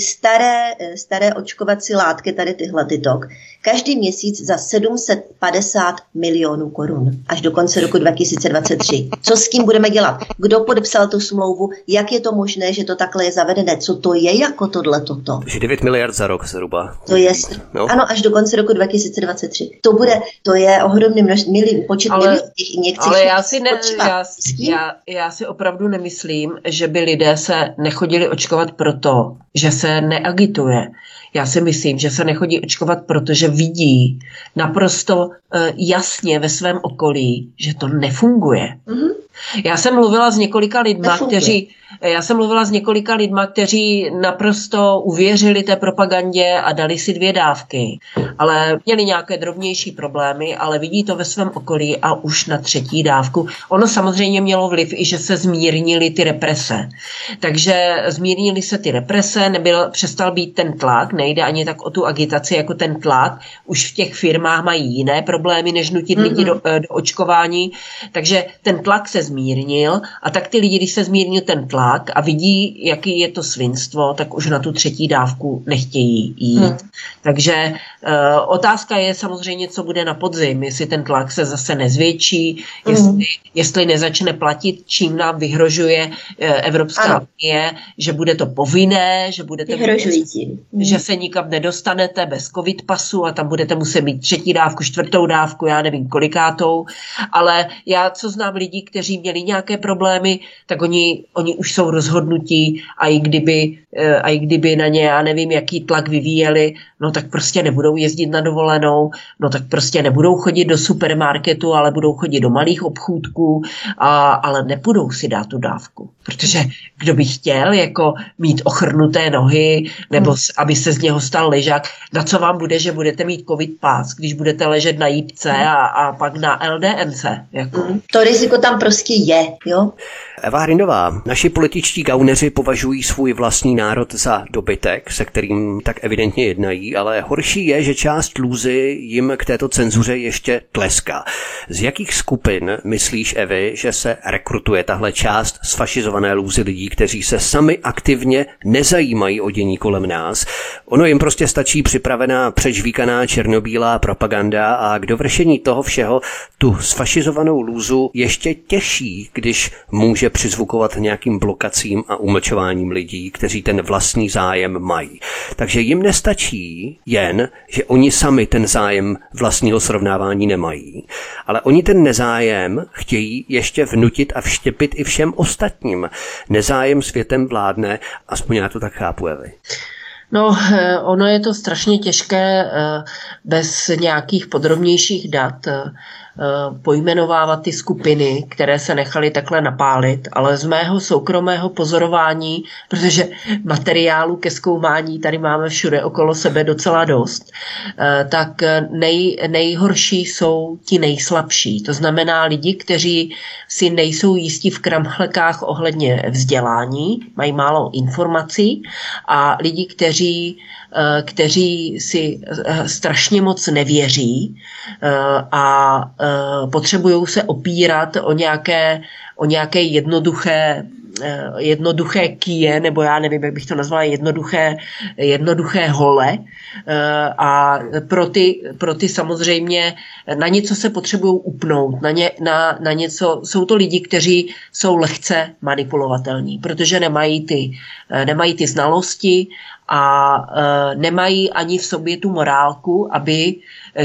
staré očkovací látky, tady tyhle tytok, každý měsíc za 750 milionů korun až do konce roku 2023. Co s tím budeme dělat? Kdo podepsal tu smlouvu? Jak je to možné, že to takhle je zavedené? Co to je jako tohle toto? 9 miliard za rok zhruba. To je, no. Ano, až do konce roku 2023. To je ohromný počet milionů těch injekcí. Ale já si opravdu nemyslím, že by lidé se nechodili očkovat proto, že se neagituje. Já si myslím, že se nechodí očkovat, protože vidí naprosto jasně ve svém okolí, že to nefunguje. Mm-hmm. Já jsem mluvila s několika lidma, kteří naprosto uvěřili té propagandě a dali si 2 dávky, ale měli nějaké drobnější problémy, ale vidí to ve svém okolí a už na 3. dávku. Ono samozřejmě mělo vliv i, že se zmírnily ty represe. Takže zmírnily se ty represe, přestal být ten tlak, nejde ani tak o tu agitaci, jako ten tlak. Už v těch firmách mají jiné problémy, než nutit lidi do očkování. Takže ten tlak se zmírnil a tak ty lidi, když se zmírnil ten tlak a vidí, jaký je to svinstvo, tak už na tu 3. dávku nechtějí jít. Takže otázka je samozřejmě, co bude na podzim, jestli ten tlak se zase nezvětší, jestli nezačne platit, čím nám vyhrožuje Evropská unie, že bude to povinné, že že se nikam nedostanete bez covid pasu a tam budete muset mít 3. dávku, 4. dávku, já nevím kolikátou, ale já co znám lidí, kteří měli nějaké problémy, tak oni už jsou rozhodnutí a i kdyby na ně, já nevím, jaký tlak vyvíjeli, no tak prostě nebudou jezdit na dovolenou, no tak prostě nebudou chodit do supermarketu, ale budou chodit do malých obchůdků, ale nebudou si dát tu dávku. Protože kdo by chtěl jako mít ochrnuté nohy, nebo aby se z něho stal ležák, na co vám bude, že budete mít covid pás, když budete ležet na jípce a pak na LDNC. Jako. To riziko tam prostě je, jo? Eva Hrindová, naši političtí gauneři považují svůj vlastní národ za dobytek, se kterým tak evidentně jednají, ale horší je, je, že část lůzy jim k této cenzuře ještě tleská. Z jakých skupin myslíš, Evi, že se rekrutuje tahle část sfašizované lůzy lidí, kteří se sami aktivně nezajímají o dění kolem nás? Ono jim prostě stačí připravená, přežvíkaná černobílá propaganda a k dovršení toho všeho tu sfašizovanou lůzu ještě těší, když může přizvukovat nějakým blokacím a umlčováním lidí, kteří ten vlastní zájem mají. Takže jim nestačí jen, že oni sami ten zájem vlastního srovnávání nemají, ale oni ten nezájem chtějí ještě vnutit a vštěpit i všem ostatním. Nezájem světem vládne, aspoň já to tak chápu, Evi. No, ono je to strašně těžké bez nějakých podrobnějších dat pojmenovávat ty skupiny, které se nechaly takhle napálit, ale z mého soukromého pozorování, protože materiálu ke zkoumání tady máme všude okolo sebe docela dost, tak nejhorší jsou ti nejslabší. To znamená lidi, kteří si nejsou jistí v kramhlekách ohledně vzdělání, mají málo informací, a lidi, kteří si strašně moc nevěří a potřebují se opírat o nějaké jednoduché kije, nebo já nevím, jak bych to nazvala, jednoduché hole, a pro ty samozřejmě na něco se potřebují upnout, na něco, jsou to lidi, kteří jsou lehce manipulovatelní, protože nemají ty znalosti a nemají ani v sobě tu morálku, aby,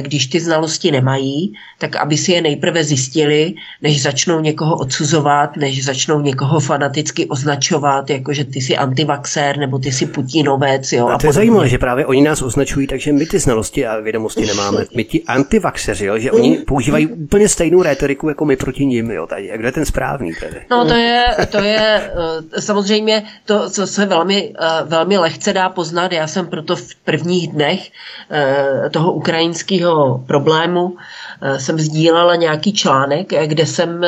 když ty znalosti nemají, tak aby si je nejprve zjistili, než začnou někoho odsuzovat, než začnou někoho fanaticky označovat, jakože ty jsi antivaxér, nebo ty jsi Putinovec. Jo, a to je zajímavé, že právě oni nás označují, takže my ty znalosti a vědomosti nemáme. My ti antivaxeři, jo, že oni používají úplně stejnou rétoriku, jako my proti nim. Jo, tady, kdo je ten správný? Tady? No to je samozřejmě to, co se velmi lehce dá poznat. Já jsem proto v prvních dnech toho ukrajinského problému jsem sdílela nějaký článek, kde jsem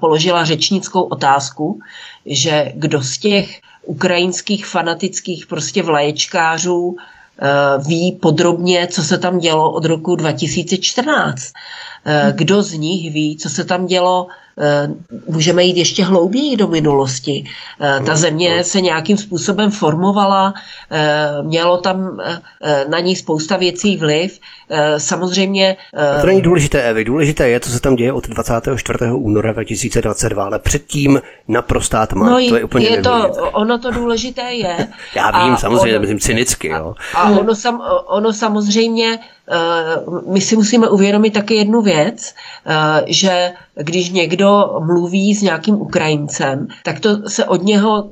položila řečnickou otázku, že kdo z těch ukrajinských fanatických prostě vlaječkářů ví podrobně, co se tam dělo od roku 2014. Kdo z nich ví, co se tam dělo? Můžeme jít ještě hlouběji do minulosti. Ta země se nějakým způsobem formovala, mělo tam na ní spousta věcí vliv. Samozřejmě... To není důležité, Evi. Důležité je, co se tam děje od 24. února 2022, ale předtím naprostá tma. No, to je úplně ono to důležité je. Já vím, samozřejmě, myslím cynicky. Jo. A ono samozřejmě... My si musíme uvědomit taky jednu věc, že když někdo mluví s nějakým Ukrajincem, tak to se od něho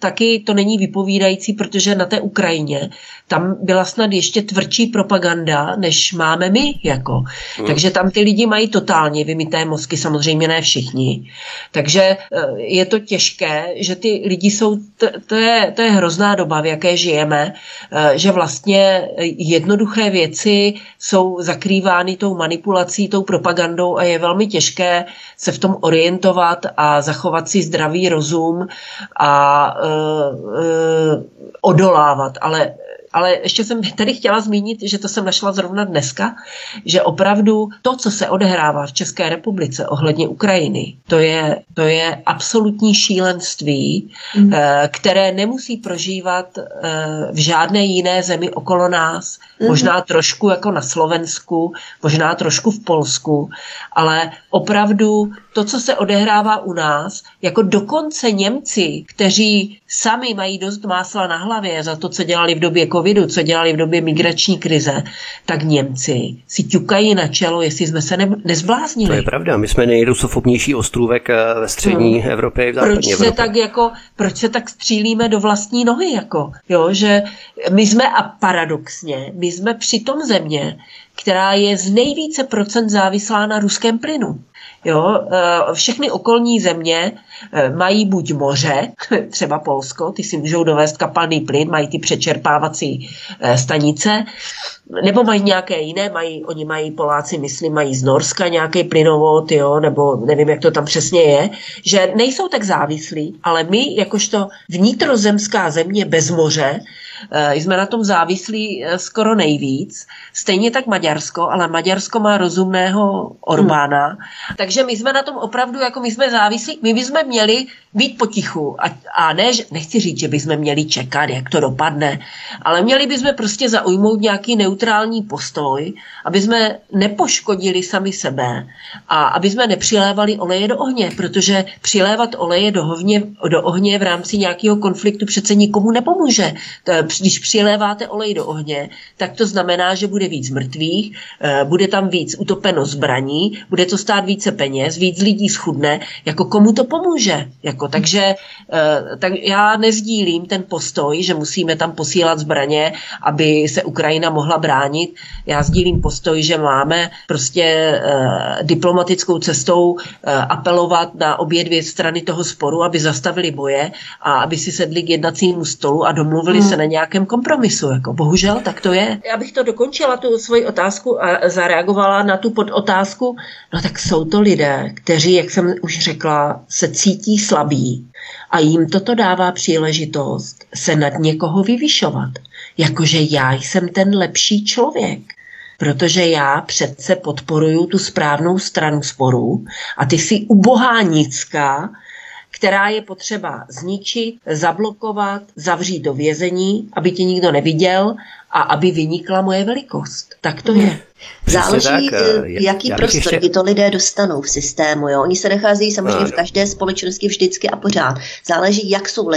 taky to není vypovídající, protože na té Ukrajině tam byla snad ještě tvrdší propaganda, než máme my, jako. Takže tam ty lidi mají totálně vymyté mozky, samozřejmě ne všichni. Takže je to těžké, že ty lidi jsou, to je hrozná doba, v jaké žijeme, že vlastně jednoduché věci jsou zakrývány tou manipulací, tou propagandou, a je velmi těžké se v tom orientovat a zachovat si zdravý rozum a odolávat, ale ještě jsem tady chtěla zmínit, že to jsem našla zrovna dneska, že opravdu to, co se odehrává v České republice ohledně Ukrajiny, to je absolutní šílenství, které nemusí prožívat v žádné jiné zemi okolo nás, možná trošku jako na Slovensku, možná trošku v Polsku, ale opravdu to, co se odehrává u nás, jako dokonce Němci, kteří sami mají dost másla na hlavě za to, co dělali v době covidu, co dělali v době migrační krize, tak Němci si ťukají na čelo, jestli jsme se nezbláznili. To je pravda, my jsme nejrusofobnější ostrůvek ve střední Evropě, v západní Evropě. Proč se tak střílíme do vlastní nohy? Jako? Jo, že my jsme, a paradoxně, my jsme přitom země, která je z nejvíce procent závislá na ruském plynu. Jo, všechny okolní země mají buď moře, třeba Polsko, ty si můžou dovést kapalný plyn, mají ty přečerpávací stanice, nebo mají nějaké jiné, oni mají Poláci, myslím, mají z Norska nějaký plynovod, jo, nebo nevím, jak to tam přesně je, že nejsou tak závislí, ale my, jakožto vnitrozemská země bez moře, Jsme na tom závislí skoro nejvíc. Stejně tak Maďarsko, ale Maďarsko má rozumného Orbána. Takže my jsme na tom opravdu, jako my jsme závislí, my bychom měli být potichu. A ne, nechci říct, že bychom měli čekat, jak to dopadne, ale měli bychom prostě zaujmout nějaký neutrální postoj, aby jsme nepoškodili sami sebe a aby jsme nepřilévali oleje do ohně, protože přilévat oleje do ohně v rámci nějakého konfliktu přece nikomu nepomůže. Když přiléváte olej do ohně, tak to znamená, že bude víc mrtvých, bude tam víc utopeno zbraní, bude to stát více peněz, víc lidí schudne, jako komu to pomůže. Jako, takže tak já nezdílím ten postoj, že musíme tam posílat zbraně, aby se Ukrajina mohla bránit. Já sdílím postoj, že máme prostě diplomatickou cestou apelovat na obě dvě strany toho sporu, aby zastavili boje a aby si sedli k jednacímu stolu a domluvili se na nějakém kompromisu. Jako, bohužel, tak to je. Já bych to dokončila, tu svoji otázku, a zareagovala na tu podotázku. No tak jsou to lidé, kteří, jak jsem už řekla, se cítí slabí a jim toto dává příležitost se nad někoho vyvyšovat. Jakože já jsem ten lepší člověk, protože já přece podporuju tu správnou stranu sporu a ty jsi ubohá nicka, která je potřeba zničit, zablokovat, zavřít do vězení, aby tě nikdo neviděl a aby vynikla moje velikost. Tak to je. Záleží, tak, jaký prostor ještě... tyto lidé dostanou v systému. Jo? Oni se nacházejí samozřejmě v každé společnosti vždycky a pořád. Záleží, jak jsou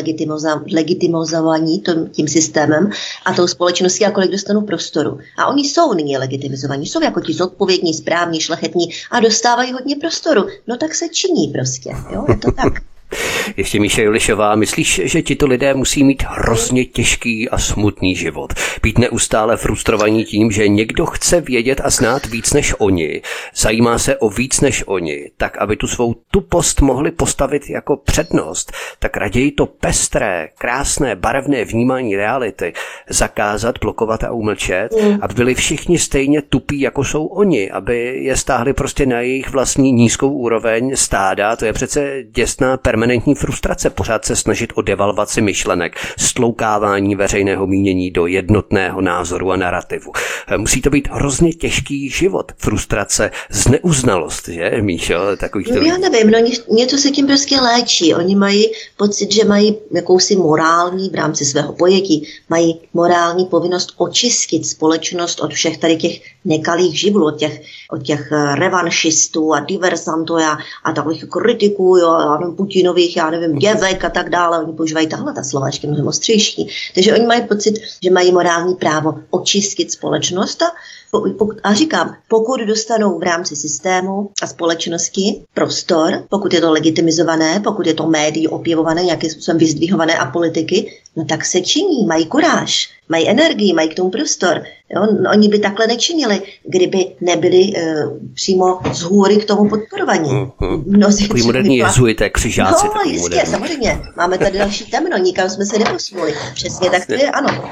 legitimizovaní tím systémem a tou společností a kolik dostanou prostoru. A oni jsou nyní legitimizovaní, jsou jako ti zodpovědní, správní, šlechetní a dostávají hodně prostoru. No tak se činí prostě, jo? Je to tak. Ještě Míša Julišová, myslíš, že tito lidé musí mít hrozně těžký a smutný život? Být neustále frustrovaní tím, že někdo chce vědět a znát víc než oni, zajímá se o víc než oni, tak aby tu svou tupost mohli postavit jako přednost, tak raději to pestré, krásné, barevné vnímání reality zakázat, blokovat a umlčet, aby byli všichni stejně tupí, jako jsou oni, aby je stáhli prostě na jejich vlastní nízkou úroveň stáda, to je přece děsná permanentní frustrace, pořád se snažit o devalvaci myšlenek, stloukávání veřejného mínění do jednotného názoru a narrativu. Musí to být hrozně těžký život, frustrace, zneuznalost, že, Míšo? Takových já nevím, no něco se tím prostě léčí. Oni mají pocit, že mají jakousi morální, v rámci svého pojetí, mají morální povinnost očistit společnost od všech tady těch nekalých živlů, od těch revanšistů a diversantů a takových kritiků, jo, Putinových, já nevím, děvek a tak dále. Oni používají tahle ta slova, ještě mnohem ostřejší. Takže oni mají pocit, že mají morální právo očistit společnost a říkám, pokud dostanou v rámci systému a společnosti prostor, pokud je to legitimizované, pokud je to médií opěvované, nějakým způsobem vyzdvihované a politiky, no tak se činí, mají kuráž, mají energii, mají k tomu prostor. Jo? No, oni by takhle nečinili, kdyby nebyli přímo z hůry k tomu podporovaní. Takový moderní jezuité, křižáci. No jistě, moderní. Samozřejmě. Máme tady další temno, nikam jsme se neposunuli. Přesně tak to je, ano.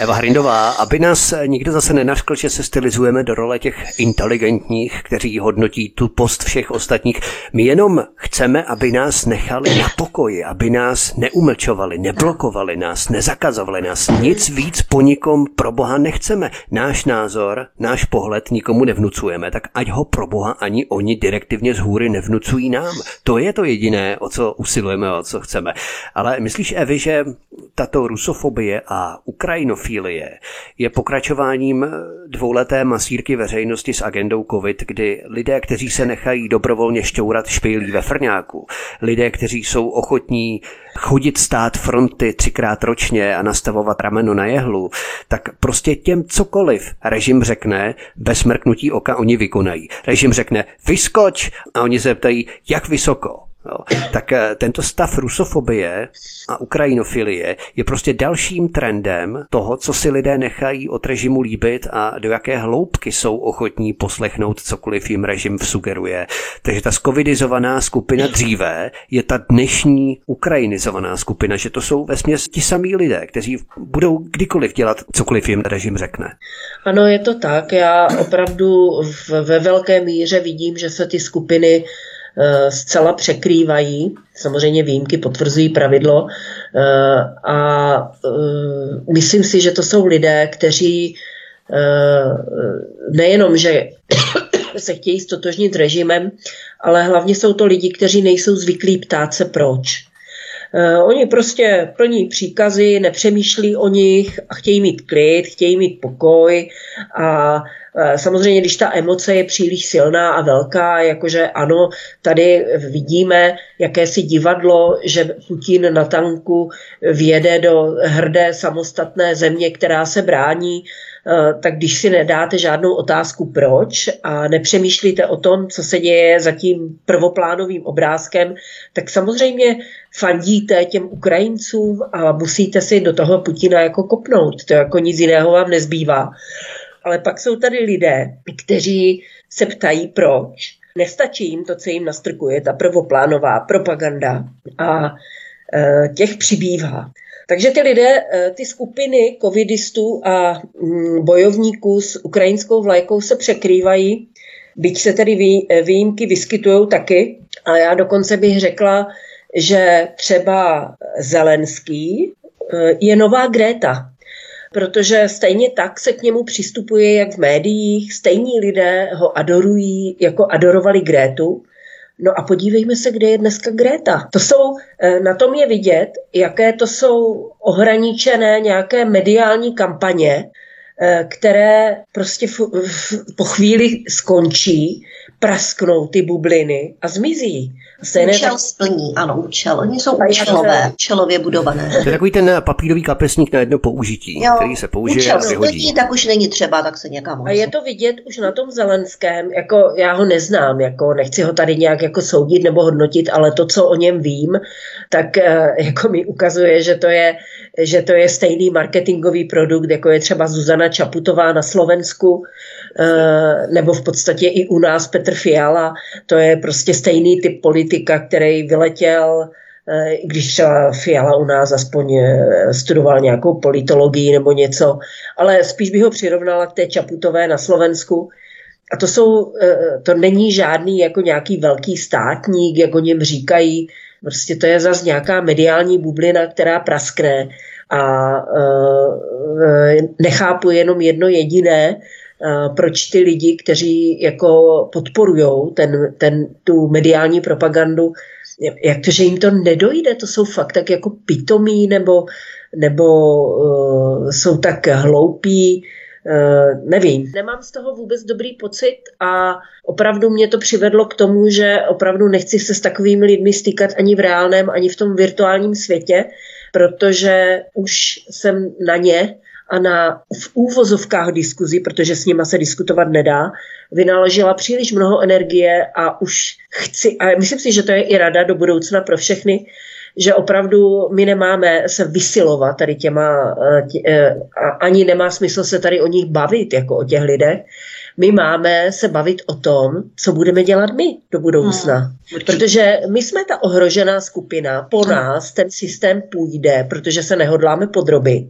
Eva Hrindová, aby nás nikdo zase nenařkl, že se stylizujeme do role těch inteligentních, kteří hodnotí tu post všech ostatních. My jenom chceme, aby nás nechali na pokoji, aby nás neumlčovali, neblokovali nás, nezakazovali nás. Nic víc po nikom pro Boha nechceme. Náš názor, náš pohled nikomu nevnucujeme, tak ať ho pro Boha ani oni direktivně z hůry nevnucují nám. To je to jediné, o co usilujeme, o co chceme. Ale myslíš, Evi, že tato rusofobie a Ukrajinofobie je pokračováním dvouleté masírky veřejnosti s agendou COVID, kdy lidé, kteří se nechají dobrovolně šťourat špejlí ve frňáku, lidé, kteří jsou ochotní chodit stát fronty 3x ročně a nastavovat rameno na jehlu, tak prostě těm cokoliv režim řekne, bez mrknutí oka oni vykonají. Režim řekne vyskoč a oni se ptají, jak vysoko. No, tak tento stav rusofobie a ukrajinofilie je prostě dalším trendem toho, co si lidé nechají od režimu líbit a do jaké hloubky jsou ochotní poslechnout cokoliv jim režim sugeruje. Takže ta skovidizovaná skupina dříve je ta dnešní ukrajinizovaná skupina, že to jsou vesměs ti samí lidé, kteří budou kdykoliv dělat cokoliv jim režim řekne. Ano, je to tak. Já opravdu ve velké míře vidím, že se ty skupiny zcela překrývají. Samozřejmě výjimky potvrzují pravidlo. A myslím si, že to jsou lidé, kteří nejenom, že se chtějí stotožnit s režimem, ale hlavně jsou to lidi, kteří nejsou zvyklí ptát se proč. Oni prostě plní příkazy, nepřemýšlí o nich a chtějí mít klid, chtějí mít pokoj a samozřejmě, když ta emoce je příliš silná a velká, jakože ano, tady vidíme jakési divadlo, že Putin na tanku vjede do hrdé samostatné země, která se brání, tak když si nedáte žádnou otázku proč a nepřemýšlíte o tom, co se děje za tím prvoplánovým obrázkem, tak samozřejmě fandíte těm Ukrajincům a musíte si do toho Putina jako kopnout. To jako nic jiného vám nezbývá. Ale pak jsou tady lidé, kteří se ptají proč. Nestačí jim to, co jim nastrkuje ta prvoplánová propaganda a těch přibývá. Takže ty lidé, ty skupiny covidistů a bojovníků s ukrajinskou vlajkou se překrývají, byť se tedy výjimky vyskytujou taky. A já dokonce bych řekla, že třeba Zelenský je nová Greta. Protože stejně tak se k němu přistupuje jak v médiích, stejní lidé ho adorují, jako adorovali Grétu. No a podívejme se, kde je dneska Greta. To jsou, na tom je vidět, jaké to jsou ohraničené nějaké mediální kampaně, které prostě po chvíli skončí, prasknou ty bubliny a zmizí. Účel splní, ano, účel. Oni jsou účelově budované. To je takový ten papírový kapesník na jedno použití, jo, který se použije účel, a vyhodí. Účel tak už není třeba, tak se někam hodí. A je to vidět už na tom Zelenském, jako já ho neznám, jako nechci ho tady nějak jako soudit nebo hodnotit, ale to, co o něm vím, tak jako mi ukazuje, že to je stejný marketingový produkt, jako je třeba Zuzana Čaputová na Slovensku, nebo v podstatě i u nás Petr Fiala, to je prostě stejný typ politika, který vyletěl, když třeba Fiala u nás aspoň studoval nějakou politologii nebo něco, ale spíš bych ho přirovnala k té Čaputové na Slovensku. A to není žádný jako nějaký velký státník, jak o něm říkají, prostě to je zase nějaká mediální bublina, která praskne a nechápu jenom jedno jediné, proč ty lidi, kteří jako podporujou tu mediální propagandu, jak to, že jim to nedojde, to jsou fakt tak jako pitomí nebo jsou tak hloupí, nevím. Nemám z toho vůbec dobrý pocit a opravdu mě to přivedlo k tomu, že opravdu nechci se s takovými lidmi stýkat ani v reálném, ani v tom virtuálním světě, protože už jsem na ně a v úvozovkách diskuzi, protože s nima se diskutovat nedá, vynaložila příliš mnoho energie a už chci, a myslím si, že to je i rada do budoucna pro všechny, že opravdu my nemáme se vysilovat tady ani nemá smysl se tady o nich bavit, jako o těch lidech. My máme se bavit o tom, co budeme dělat my do budoucna. Protože my jsme ta ohrožená skupina, po nás ten systém půjde, protože se nehodláme podrobit.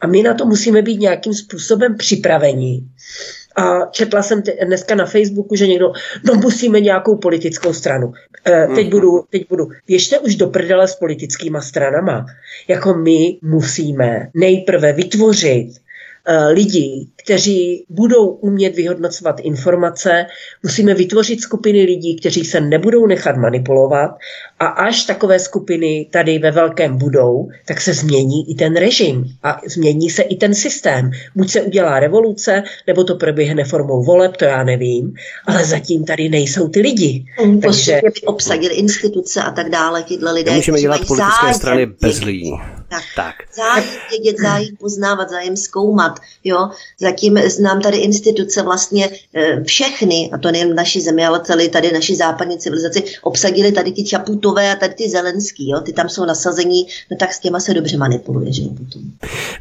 A my na to musíme být nějakým způsobem připraveni. A četla jsem dneska na Facebooku, že někdo, musíme nějakou politickou stranu. Teď budu. Běžte už do prdele s politickýma stranama. Jako my musíme nejprve vytvořit lidi, kteří budou umět vyhodnocovat informace, musíme vytvořit skupiny lidí, kteří se nebudou nechat manipulovat a až takové skupiny tady ve velkém budou, tak se změní i ten režim a změní se i ten systém. Buď se udělá revoluce, nebo to proběhne formou voleb, to já nevím, ale zatím tady nejsou ty lidi. Takže obsadili instituce a tak dále, tyhle lidé. Nemůžeme dělat politické strany bez lidí. Tak. Zájem vědět, zájem poznávat, zájem zkoumat. Jo? Zatím znám tady instituce vlastně všechny, a to nejen v naší zemi, ale celý tady naší západní civilizaci, obsadili tady ty Čaputové a tady ty Zelenský. Jo? Ty tam jsou nasazení, no tak s těma se dobře manipuluje. Že?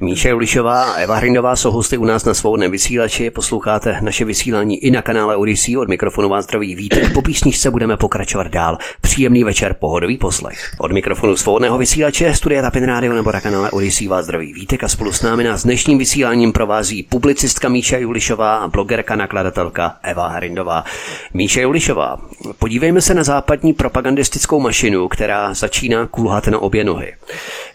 Míša Julišová a Eva Hrindová jsou hosty u nás na Svobodném vysílači. Posloucháte naše vysílání i na kanále Odysee. Od mikrofonu vás zdraví Vítek. Po písničce budeme pokračovat dál. Příjemný večer, pohodový poslech. Od mikrofonu Svobodného vysílače, Studia Tapin Radio. Twitteru nebo na kanále Odysee vás zdraví Vítek a spolu s námi nás dnešním vysíláním provází publicistka Míša Julišová a blogerka nakladatelka Eva Hrindová. Míša Julišová, podívejme se na západní propagandistickou mašinu, která začíná kulhat na obě nohy.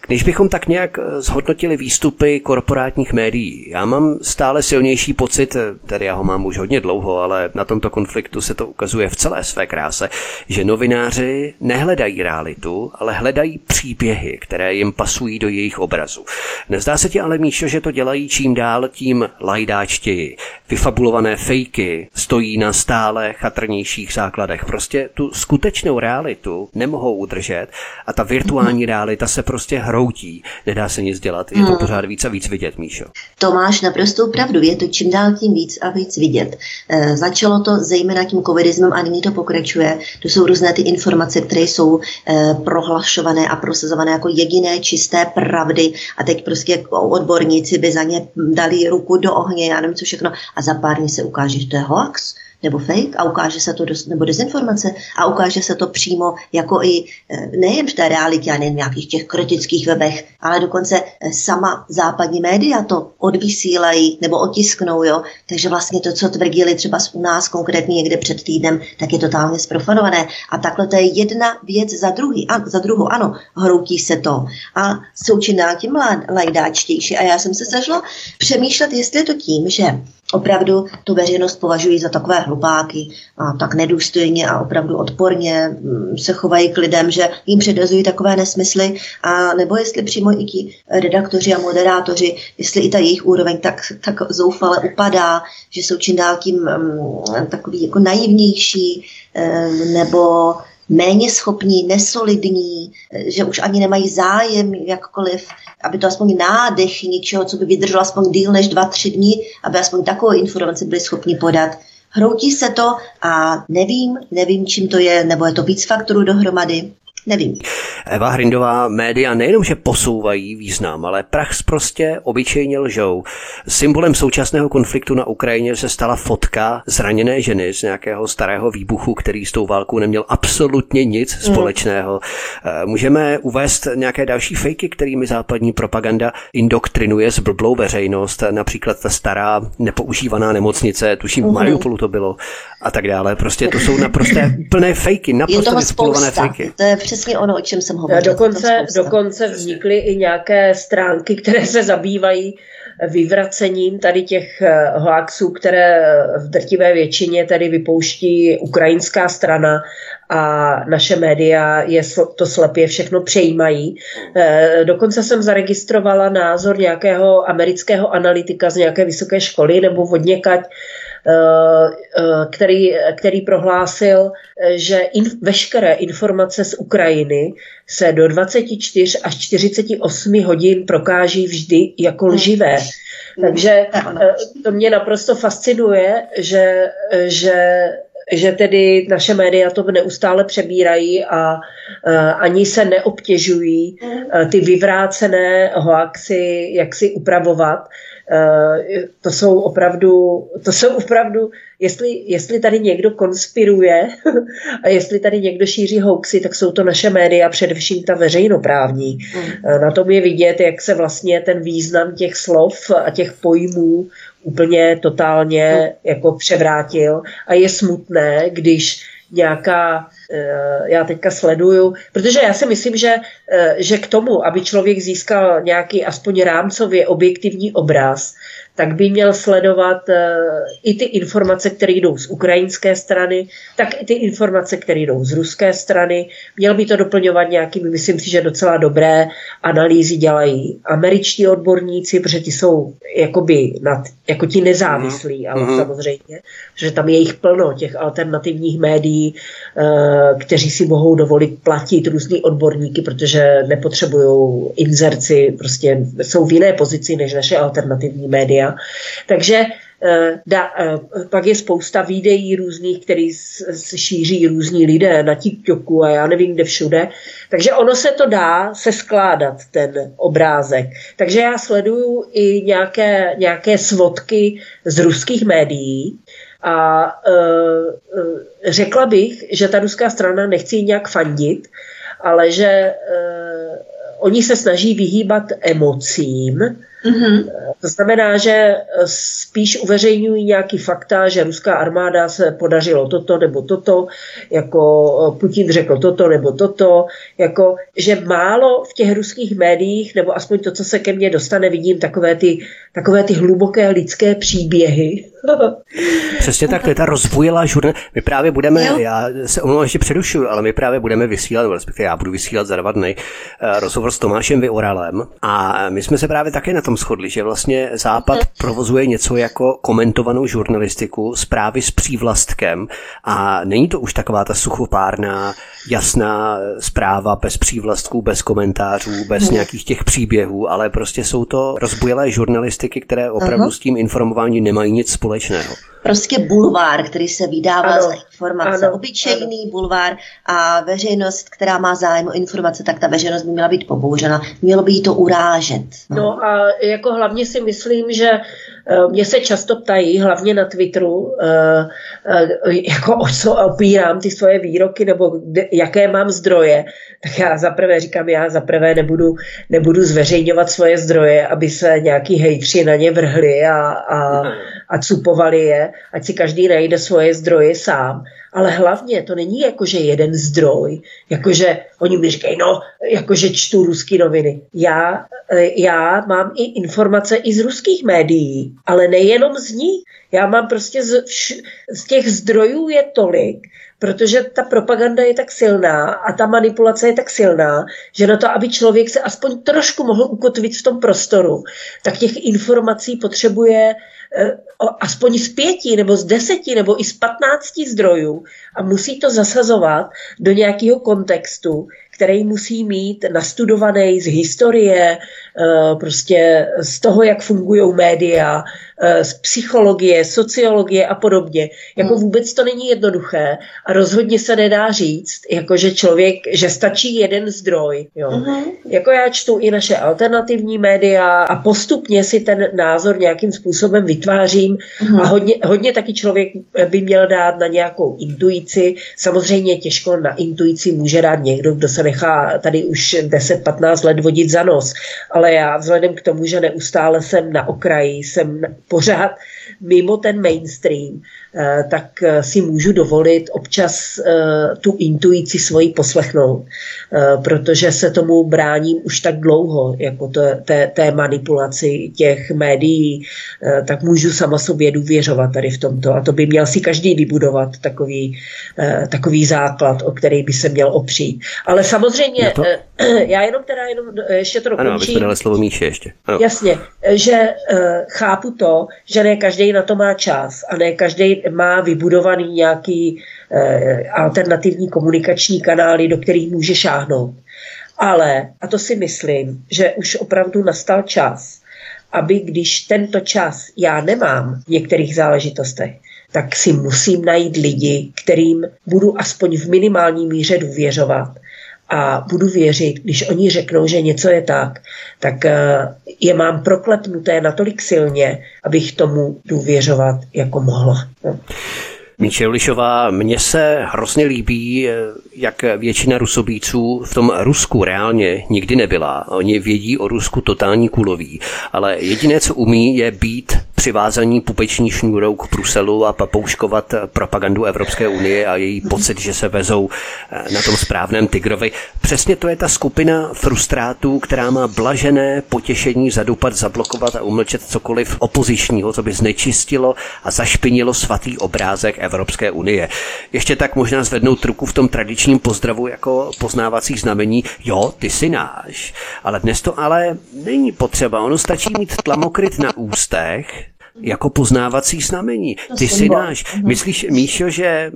Když bychom tak nějak zhodnotili výstupy korporátních médií, já mám stále silnější pocit, tedy já ho mám už hodně dlouho, ale na tomto konfliktu se to ukazuje v celé své kráse, že novináři nehledají realitu, ale hledají příběhy, které jim pasují do jejich obrazu. Nezdá se ti ale, Míšo, že to dělají čím dál tím lajdáčtěji. Vyfabulované fejky stojí na stále chatrnějších základech. Prostě tu skutečnou realitu nemohou udržet a ta virtuální realita se prostě hroutí. Nedá se nic dělat. Je to pořád víc a víc vidět, Míšo. To máš naprostou pravdu. Je to čím dál tím víc a víc vidět. Začalo to zejména tím covidismem a nyní to pokračuje. To jsou různé ty informace, které jsou prohlašované a prosazované jako jediné čisté pravdy a teď prostě odborníci by za ně dali ruku do ohně, já nevím co všechno, a za pár dní se ukáže, že to je hoax nebo fake a ukáže se to, nebo dezinformace a ukáže se to přímo jako i nejen v té realitě a nejen v nějakých těch kritických webech, ale dokonce sama západní média to odvysílají nebo otisknou, jo. Takže vlastně to, co tvrdili třeba u nás konkrétně někde před týdnem, tak je totálně zprofanované. A takhle to je jedna věc za druhou, ano, hroutí se to. A jsou čím dál tím lajdáčtější. A já jsem se začala přemýšlet, jestli je to tím, že opravdu tu veřejnost považují za takové hlupáky a tak nedůstojně a opravdu odporně se chovají k lidem, že jim předazují takové nesmysly, a nebo jestli přímo i ti redaktoři a moderátoři, jestli i ta jejich úroveň tak zoufale upadá, že jsou čím dál tím takový jako naivnější nebo méně schopní, nesolidní, že už ani nemají zájem jakkoliv, aby to aspoň nádech něčeho, co by vydrželo aspoň díl než 2-3 dní, aby aspoň takové informace byli schopni podat. Hroutí se to a nevím, čím to je, nebo je to víc faktorů dohromady. Nevím. Eva Hrindová, média nejenom, že posouvají význam, ale prachs prostě obyčejně lžou. Symbolem současného konfliktu na Ukrajině se stala fotka zraněné ženy z nějakého starého výbuchu, který s tou válkou neměl absolutně nic společného. Můžeme uvést nějaké další fejky, kterými západní propaganda indoktrinuje zblblou veřejnost, například ta stará nepoužívaná nemocnice, tuším v Mariupolu to bylo, a tak dále. Prostě to jsou naprosté plné fejky, naprosto vyspolované fejky. Přesně ono, o čem jsem hovořila. Dokonce vznikly i nějaké stránky, které se zabývají vyvracením tady těch hoaxů, které v drtivé většině tady vypouští ukrajinská strana a naše média to slepě všechno přejímají. Dokonce jsem zaregistrovala názor nějakého amerického analytika z nějaké vysoké školy nebo odněkať, který prohlásil, že veškeré informace z Ukrajiny se do 24 až 48 hodin prokáží vždy jako lživé. Takže to mě naprosto fascinuje, že tedy naše média to neustále přebírají a ani se neobtěžují ty vyvrácené hoaxy jaksi upravovat. To jsou opravdu, jestli tady někdo konspiruje a jestli tady někdo šíří hoaxy, tak jsou to naše média, především ta veřejnoprávní. Na tom je vidět, jak se vlastně ten význam těch slov a těch pojmů úplně totálně jako převrátil a je smutné, když nějaká, já teďka sleduju, protože já si myslím, že k tomu, aby člověk získal nějaký aspoň rámcově objektivní obraz, tak by měl sledovat i ty informace, které jdou z ukrajinské strany, tak i ty informace, které jdou z ruské strany. Měl by to doplňovat nějakými, myslím si, že docela dobré analýzy dělají američtí odborníci, protože ti jsou jakoby jako ti nezávislí, ale samozřejmě, že tam je jich plno, těch alternativních médií, kteří si mohou dovolit platit různý odborníky, protože nepotřebují inzerci, prostě jsou v jiné pozici než naše alternativní média. Takže pak je spousta videí různých, který šíří různí lidé na TikToku a já nevím kde všude. Takže ono se to dá seskládat, ten obrázek. Takže já sleduju i nějaké svodky z ruských médií a řekla bych, že ta ruská strana nechci nějak fandit, ale že oni se snaží vyhýbat emocím. Mm-hmm. To znamená, že spíš uveřejňují nějaký fakta, že ruská armáda se podařilo toto nebo toto, jako Putin řekl toto nebo toto, jako, že málo v těch ruských médiích, nebo aspoň to, co se ke mně dostane, vidím takové ty hluboké lidské příběhy. Přesně tak, to je ta rozvojilá žurnalistika. My právě budeme, já se omlouvám, ještě přerušuju, ale my právě budeme vysílat, respektive já budu vysílat za 2 dny rozhovor s Tomášem Vyoralem a my jsme se právě také na tom shodli, že vlastně Západ provozuje něco jako komentovanou žurnalistiku, zprávy s přívlastkem a není to už taková ta suchopárná, jasná zpráva bez přívlastků, bez komentářů, bez nějakých těch příběhů, ale prostě jsou to rozbujelé žurnalistiky, které opravdu s tím informováním nemají nic společného. Prostě bulvár, který se vydává za informace. Ano, obyčejný bulvár a veřejnost, která má zájem o informace, tak ta veřejnost by měla být pobouřena. Mělo by jí to urážet. No a jako hlavně si myslím, že mě se často ptají, hlavně na Twitteru, jako o co opírám ty svoje výroky nebo jaké mám zdroje. Tak já zaprvé říkám, nebudu zveřejňovat svoje zdroje, aby se nějaký hejtři na ně vrhli a cupovali je, ať si každý najde svoje zdroje sám. Ale hlavně to není jakože jeden zdroj, jakože oni mi říkají, no, jakože čtu ruské noviny. Já mám i informace i z ruských médií, ale nejenom z nich. Já mám prostě z těch zdrojů je tolik, protože ta propaganda je tak silná a ta manipulace je tak silná, že na to, aby člověk se aspoň trošku mohl ukotvit v tom prostoru, tak těch informací potřebuje aspoň z 5 nebo z 10 nebo i z 15 zdrojů a musí to zasazovat do nějakého kontextu, který musí mít nastudovaný z historie, prostě z toho, jak fungují média, z psychologie, sociologie a podobně. Jako vůbec to není jednoduché a rozhodně se nedá říct, jakože člověk, že stačí jeden zdroj. Jo. Jako já čtu i naše alternativní média a postupně si ten názor nějakým způsobem vytvářím a hodně taky člověk by měl dát na nějakou intuici. Samozřejmě těžko na intuici může dát někdo, kdo se nechá tady už 10-15 let vodit za nos, ale já vzhledem k tomu, že neustále jsem na okraji, jsem pořád mimo ten mainstream, tak si můžu dovolit občas tu intuici svoji poslechnout, protože se tomu bráním už tak dlouho, jako té manipulaci těch médií, tak můžu sama sobě důvěřovat tady v tomto a to by měl si každý vybudovat takový základ, o který by se měl opřít. Ale samozřejmě, já jenom ještě to dokončím. Ano, abychom dali slovo Míše ještě. Ano. Jasně, že chápu to, že ne každý na to má čas a ne každý má vybudovaný nějaký alternativní komunikační kanály, do kterých může šáhnout. Ale, a to si myslím, že už opravdu nastal čas, aby když tento čas já nemám v některých záležitostech, tak si musím najít lidi, kterým budu aspoň v minimální míře důvěřovat. A budu věřit, když oni řeknou, že něco je tak, tak je mám proklepnuté natolik silně, abych tomu důvěřovat jako mohla. No. Míša Julišová, mně se hrozně líbí, jak většina Rusobíců v tom Rusku reálně nikdy nebyla. Oni vědí o Rusku totální kuloví, ale jediné, co umí, je být přivázaní pupeční šňůrou k Bruselu a papouškovat propagandu Evropské unie a její pocit, že se vezou na tom správném tygrovi. Přesně to je ta skupina frustrátů, která má blažené potěšení zadupat, zablokovat a umlčet cokoliv opozičního, co by znečistilo a zašpinilo svatý obrázek Evropské unie. Ještě tak možná zvednout ruku v tom tradičním pozdravu jako poznávacích znamení, jo, ty jsi náš. Ale dnes to ale není potřeba, ono stačí mít tlamokryt na ústech, jako poznávací znamení. Ty si náš. Myslíš, Míšo, že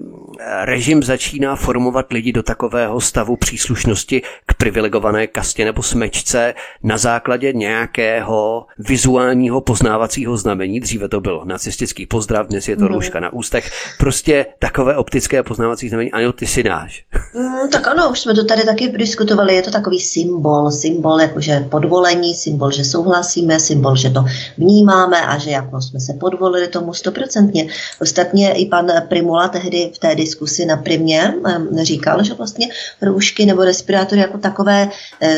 režim začíná formovat lidi do takového stavu příslušnosti k privilegované kastě nebo smečce na základě nějakého vizuálního poznávacího znamení? Dříve to byl nacistický pozdrav, dnes je to rouška na ústech. Prostě takové optické poznávací znamení. Ano, ty si náš. Tak ano, už jsme to tady taky diskutovali. Je to takový symbol jakože podvolení, symbol, že souhlasíme, symbol, že to vnímáme a že jako jsme se podvolili tomu 100%. Ostatně i pan Primula tehdy v té diskusi na Primě říkal, že vlastně roušky nebo respirátory jako takové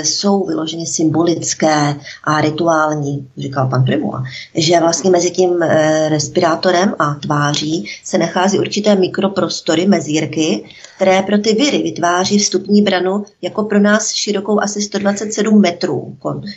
jsou vyloženě symbolické a rituální, říkal pan Primula, že vlastně mezi tím respirátorem a tváří se nachází určité mikroprostory, mezírky, které pro ty viry vytváří vstupní branu jako pro nás širokou asi 127 metrů.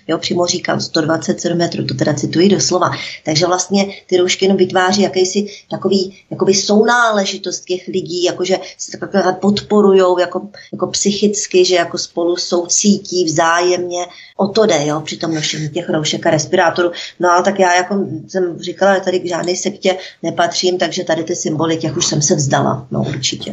Jo, přímo říkám 127 metrů, to teda cituji doslova. Takže vlastně ty roušky jenom vytváří jakýsi takový jakoby sounáležitost těch lidí, jakože se takhle podporujou jako psychicky, že jako spolu soucítí vzájemně. O to jde, jo, při tom nošení těch roušek a respirátorů. No ale tak já, jako jsem říkala, že tady k žádné sektě nepatřím, takže tady ty symboly těch už jsem se vzdala, no určitě.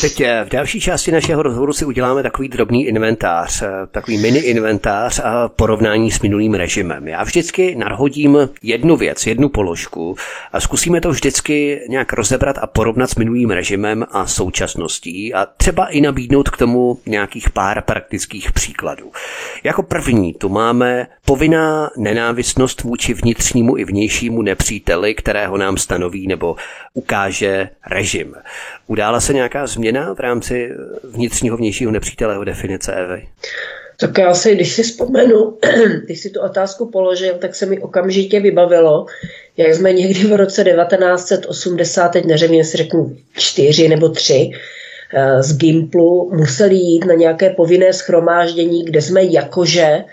Teď v další části našeho rozhovoru si uděláme takový drobný inventář, takový mini inventář a porovnání s minulým režimem. Já vždycky nadhodím jednu věc, jednu položku a zkusíme to vždycky nějak rozebrat a porovnat s minulým režimem a současností a třeba i nabídnout k tomu nějakých pár praktických příkladů. Jako první tu máme povinná nenávistnost vůči vnitřnímu i vnějšímu nepříteli, kterého nám stanoví nebo ukáže režim. Udála se nějaká změna v rámci vnitřního vnějšího nepříteleho definice, Evy? Tak já si, když si vzpomenu, když si tu otázku položil, tak se mi okamžitě vybavilo, jak jsme někdy v roce 1980, teď neřím, jestli řeknu 4 nebo 3, z Gimplu museli jít na nějaké povinné shromáždění, kde jsme jakože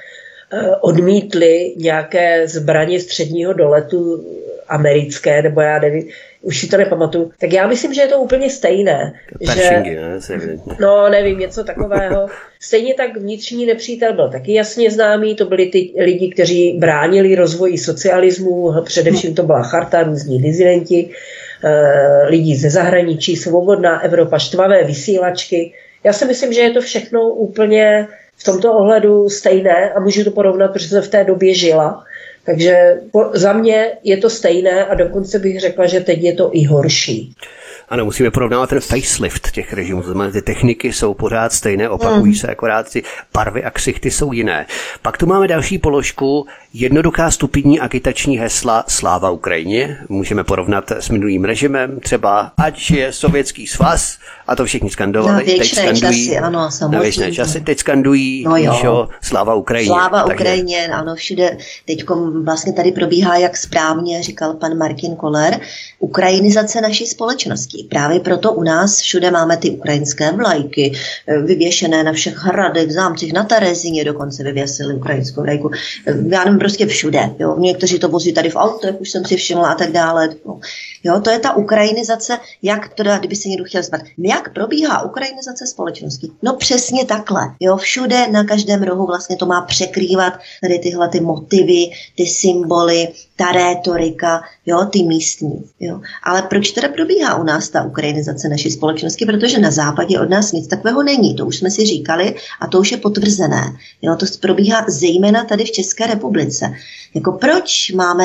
odmítli nějaké zbraně středního doletu americké, nebo já nevím, už si to nepamatuju. Tak já myslím, že je to úplně stejné. Paršingy, že... No, nevím, něco takového. Stejně tak vnitřní nepřítel byl taky jasně známý, to byli ty lidi, kteří bránili rozvoji socialismu, především to byla Charta, různí dizidenti, lidí ze zahraničí, Svobodná Evropa, štvavé vysílačky. Já si myslím, že je to všechno úplně v tomto ohledu stejné a můžu to porovnat, protože jsem v té době žila. Takže za mě je to stejné a dokonce bych řekla, že teď je to i horší. Ano, musíme porovnávat ten facelift těch režimů. Ty techniky jsou pořád stejné, opakují se, akorát ty barvy a ksichty jsou jiné. Pak tu máme další položku, jednoduchá stupidní agitační hesla Sláva Ukrajině. Můžeme porovnat s minulým režimem, třeba ať je Sovětský svaz, a to všichni skandovali. Na věčné časy, teď skandují, no, Sláva Ukrajině. Sláva Ukrajině, ano, všude. Teďkom vlastně tady probíhá, jak správně říkal pan Martin Koller, ukrajinizace naší společnosti. Právě proto u nás všude máme ty ukrajinské vlajky, vyvěšené na všech hradech, zámcích, na Terezíně dokonce vyvěsili ukrajinskou vlajku. Já nevím, prostě všude. Jo. Někteří to vozí tady v autech, už jsem si všimla a tak dále. Jo, to je ta ukrajinizace, jak to dá, kdyby se někdo chtěl zeptat. Jak probíhá ukrajinizace společnosti? No přesně takhle. Jo, všude, na každém rohu vlastně to má překrývat tady tyhle ty motivy, ty symboly, ta rétorika, jo, ty místní. Jo. Ale proč teda probíhá u nás ta ukrajinizace naší společnosti? Protože na západě od nás nic takového není. To už jsme si říkali a to už je potvrzené. Jo, to probíhá zejména tady v České republice. Jako proč máme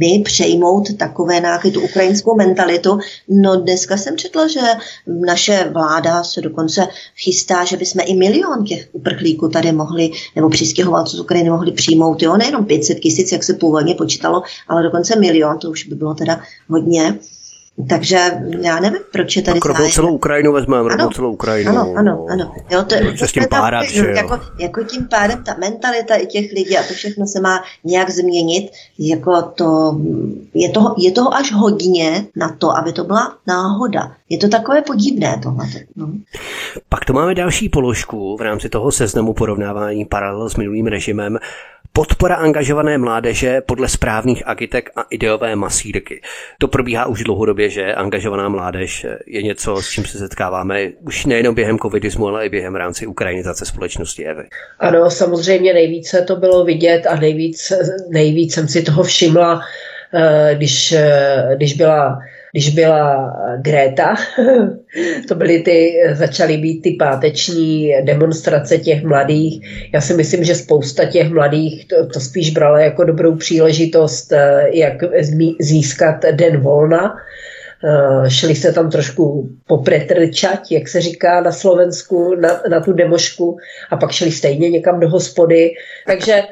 my přejmout takové nějaké tu ukrajinskou mentalitu? No dneska jsem četla, že naše vláda se dokonce chystá, že bychom i 1 milion těch uprchlíků tady mohli, nebo přistěhovalců z Ukrajiny mohli přijmout. Jo, nejenom 500 000, jak se původně počítalo, ale dokonce 1 milion, to už by bylo teda hodně. Takže já nevím, proč je tady zájem. Rovnou celou Ukrajinu. Ano. Jo, to, se s tím párat, že jo. Jako tím pádem ta mentalita i těch lidí a to všechno se má nějak změnit. Jako to, je toho až hodně na to, aby to byla náhoda. Je to takové podivné tohle. No. Pak to máme další položku v rámci toho seznamu porovnávání paralel s minulým režimem. Podpora angažované mládeže podle správných agitek a ideové masírky. To probíhá už dlouhodobě, že angažovaná mládež je něco, s čím se setkáváme už nejenom během covidismu, ale i během rámci ukrajinizace společnosti, Evy. Ano, samozřejmě nejvíce to bylo vidět a nejvíc jsem si toho všimla, když byla Greta, to začaly být ty páteční demonstrace těch mladých. Já si myslím, že spousta těch mladých to spíš brala jako dobrou příležitost, jak získat den volna. šli se tam trošku popretrčat, jak se říká na Slovensku, na tu demošku, a pak šli stejně někam do hospody. Takže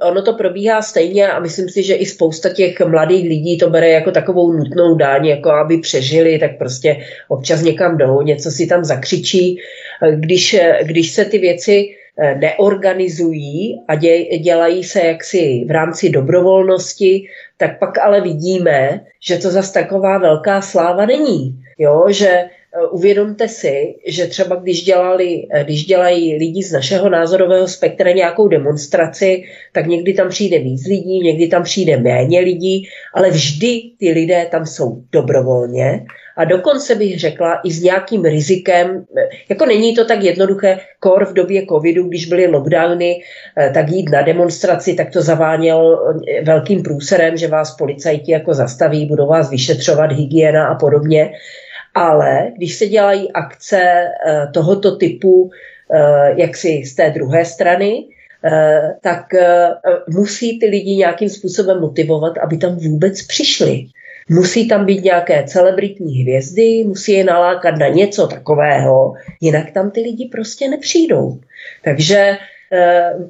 ono to probíhá stejně a myslím si, že i spousta těch mladých lidí to bere jako takovou nutnou dáň, jako aby přežili, tak prostě občas někam jdou, něco si tam zakřičí. Když se ty věci neorganizují a dělají se jaksi v rámci dobrovolnosti, tak pak ale vidíme, že to zas taková velká sláva není. Jo, že uvědomte si, že třeba když dělají lidi z našeho názorového spektra nějakou demonstraci, tak někdy tam přijde víc lidí, někdy tam přijde méně lidí, ale vždy ty lidé tam jsou dobrovolně. A dokonce bych řekla i s nějakým rizikem, jako není to tak jednoduché, kor v době covidu, když byly lockdowny, tak jít na demonstraci, tak to zaváněl velkým průserem, že vás policajti jako zastaví, budou vás vyšetřovat, hygiena a podobně. Ale když se dělají akce tohoto typu, jaksi z té druhé strany, tak musí ty lidi nějakým způsobem motivovat, aby tam vůbec přišli. Musí tam být nějaké celebritní hvězdy, musí je nalákat na něco takového, jinak tam ty lidi prostě nepřijdou. Takže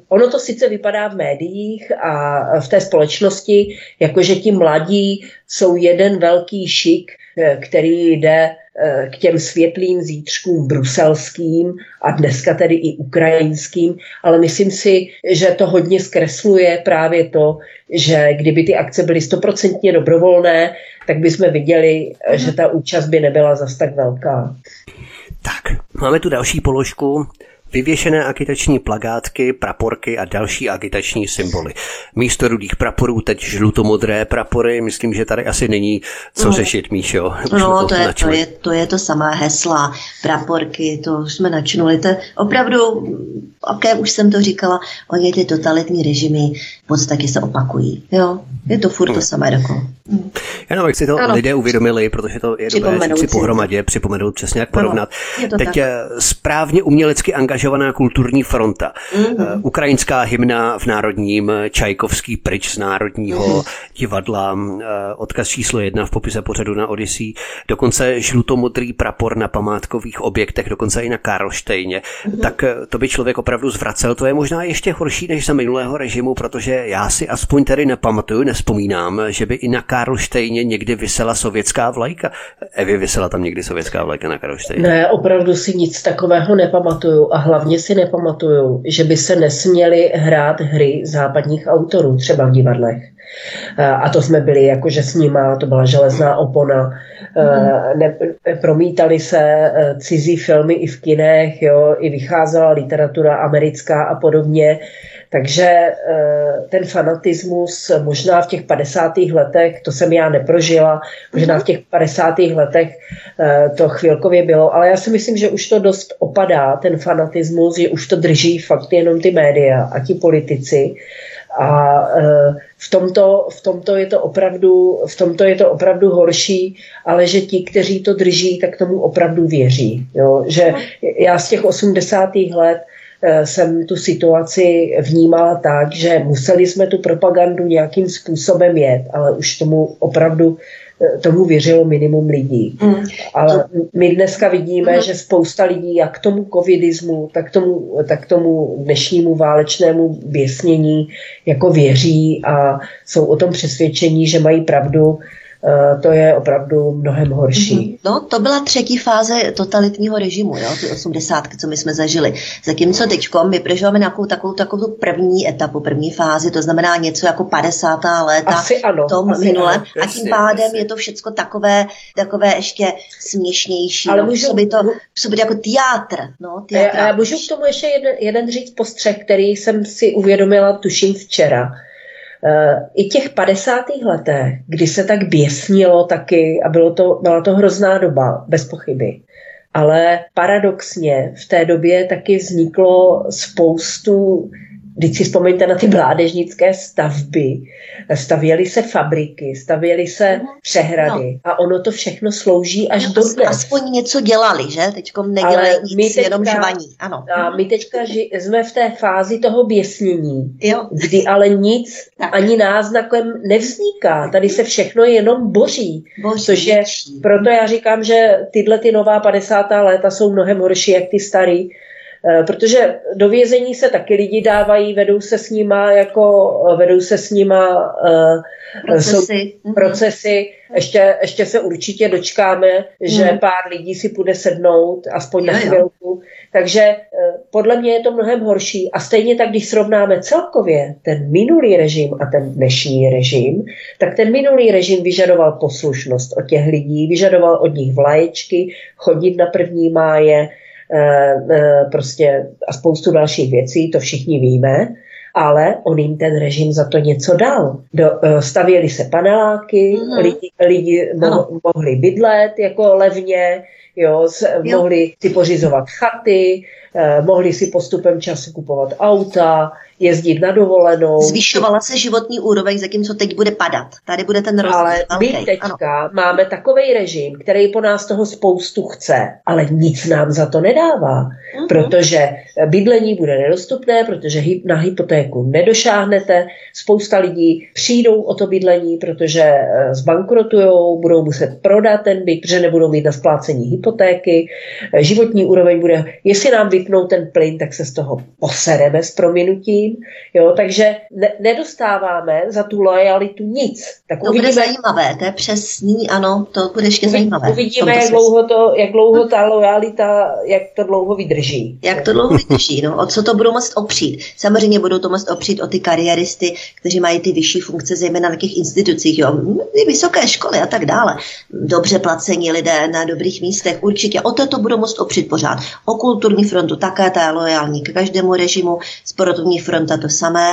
ono to sice vypadá v médiích a v té společnosti, jakože ti mladí jsou jeden velký šik, který jde k těm světlým zítřkům bruselským a dneska tedy i ukrajinským, ale myslím si, že to hodně zkresluje právě to, že kdyby ty akce byly 100% dobrovolné, tak bychom viděli, že ta účast by nebyla zas tak velká. Tak, máme tu další položku. Vyvěšené agitační plakátky, praporky a další agitační symboly. Místo rudých praporů teď žlutomodré prapory. Myslím, že tady asi není co řešit, Míšo. No, to je to samá hesla. Praporky, to už jsme načnuli. To opravdu, už jsem to říkala, oni ty totalitní režimy v podstatě se opakují. Jo, je to furt to samé dokola. Ano, jak si to lidé uvědomili, protože to je dobré si pohromadě připomenout, přesně jak porovnat. Teď správně umělecky angažovaná kulturní fronta. Mm-hmm. Ukrajinská hymna v Národním, Čajkovský pryč z Národního divadla, odkaz číslo 1 v popise pořadu na Odysee, dokonce žlutomodrý prapor na památkových objektech, dokonce i na Karlštejně. Mm-hmm. Tak to by člověk opravdu zvracel. To je možná ještě horší než za minulého režimu, protože já si aspoň tady nepamatuju, nevzpomínám, že by i na Karlštejně někdy visela sovětská vlajka. Evi, visela tam někdy sovětská vlajka na Karlštejně? Ne, opravdu si nic takového nepamatuju. A hlavně si nepamatuju, že by se nesměly hrát hry západních autorů, třeba v divadlech. A to jsme byli jakože s nima, to byla železná opona. Promítaly se cizí filmy i v kinech, jo, i vycházela literatura americká a podobně. Takže ten fanatismus možná v těch 50. letech, to jsem já neprožila, možná v těch 50. letech to chvilkově bylo, ale já si myslím, že už to dost opadá, ten fanatismus, že už to drží fakt jenom ty média a ti politici. A v tomto je to opravdu horší, ale že ti, kteří to drží, tak tomu opravdu věří. Jo? Že já z těch 80. let jsem tu situaci vnímala tak, že museli jsme tu propagandu nějakým způsobem jet, ale už tomu opravdu věřilo minimum lidí. Ale my dneska vidíme, že spousta lidí jak tomu covidismu, tak tomu dnešnímu válečnému běsnění jako věří a jsou o tom přesvědčení, že mají pravdu. To je opravdu mnohem horší. No, to byla třetí fáze totalitního režimu, jo, ty 80, co my jsme zažili. Zatímco teďkom my prožíváme nějakou takovou první etapu, první fázi, to znamená něco jako 50. léta v tom minulém. A tím pádem je to všecko takové ještě směšnější. Ale působí to jako teátr. No, můžu k tomu ještě jeden říct postřeh, který jsem si uvědomila, tuším, včera. I těch 50. letech, kdy se tak běsnilo taky a byla to hrozná doba, bez pochyby. Ale paradoxně v té době taky vzniklo spoustu Vždyť si vzpomeňte na ty mládežnické stavby. Stavěly se fabriky, stavěly se přehrady a ono to všechno slouží až do dnes. Aspoň něco dělali, že? Teďko nedělají nic, jenom žvaní. Ano. A my teďka jsme v té fázi toho běsnění, kdy ale nic ani náznakem nevzniká. Tady se všechno jenom boří. Cože, proto já říkám, že tyhle ty nová 50. léta jsou mnohem horší, jak ty starý. Protože do vězení se taky lidi dávají, vedou se s nima procesy. Ještě se určitě dočkáme, že pár lidí si půjde sednout, aspoň na chvilku. Takže podle mě je to mnohem horší. A stejně tak, když srovnáme celkově ten minulý režim a ten dnešní režim, tak ten minulý režim vyžadoval poslušnost od těch lidí, vyžadoval od nich vlaječky, chodit na 1. máje, prostě a spoustu dalších věcí, to všichni víme, ale on jim ten režim za to něco dal. Stavěly se paneláky, lidi mohli bydlet jako levně, mohli si pořizovat chaty, mohli si postupem času kupovat auta, jezdit na dovolenou. Zvyšovala se životní úroveň, zatímco teď bude padat. Tady bude ten rozdíl. Ale my teďka máme takovej režim, který po nás toho spoustu chce, ale nic nám za to nedává, protože bydlení bude nedostupné, protože na hypotéku nedošáhnete, spousta lidí přijdou o to bydlení, protože zbankrotujou, budou muset prodat ten byt, protože nebudou mít na splácení hypotéky, životní úroveň bude, jestli nám vypnou ten plyn, tak se z toho posereme s prominutí. Takže nedostáváme za tu lojalitu nic. Tak to uvidíme, bude zajímavé, to je přesný, ano, to bude ještě zajímavé. Uvidíme, jak dlouho ta lojalita, jak to dlouho vydrží. O co to budou moct opřít. Samozřejmě budou to moct opřít o ty kariéristy, kteří mají ty vyšší funkce, zejména na těch institucích, vysoké školy a tak dále. Dobře placení lidé na dobrých místech, určitě. O to budou moct opřít pořád. O kulturní frontu také, ta je lojální k každému režimu, sportovní fronta to samé,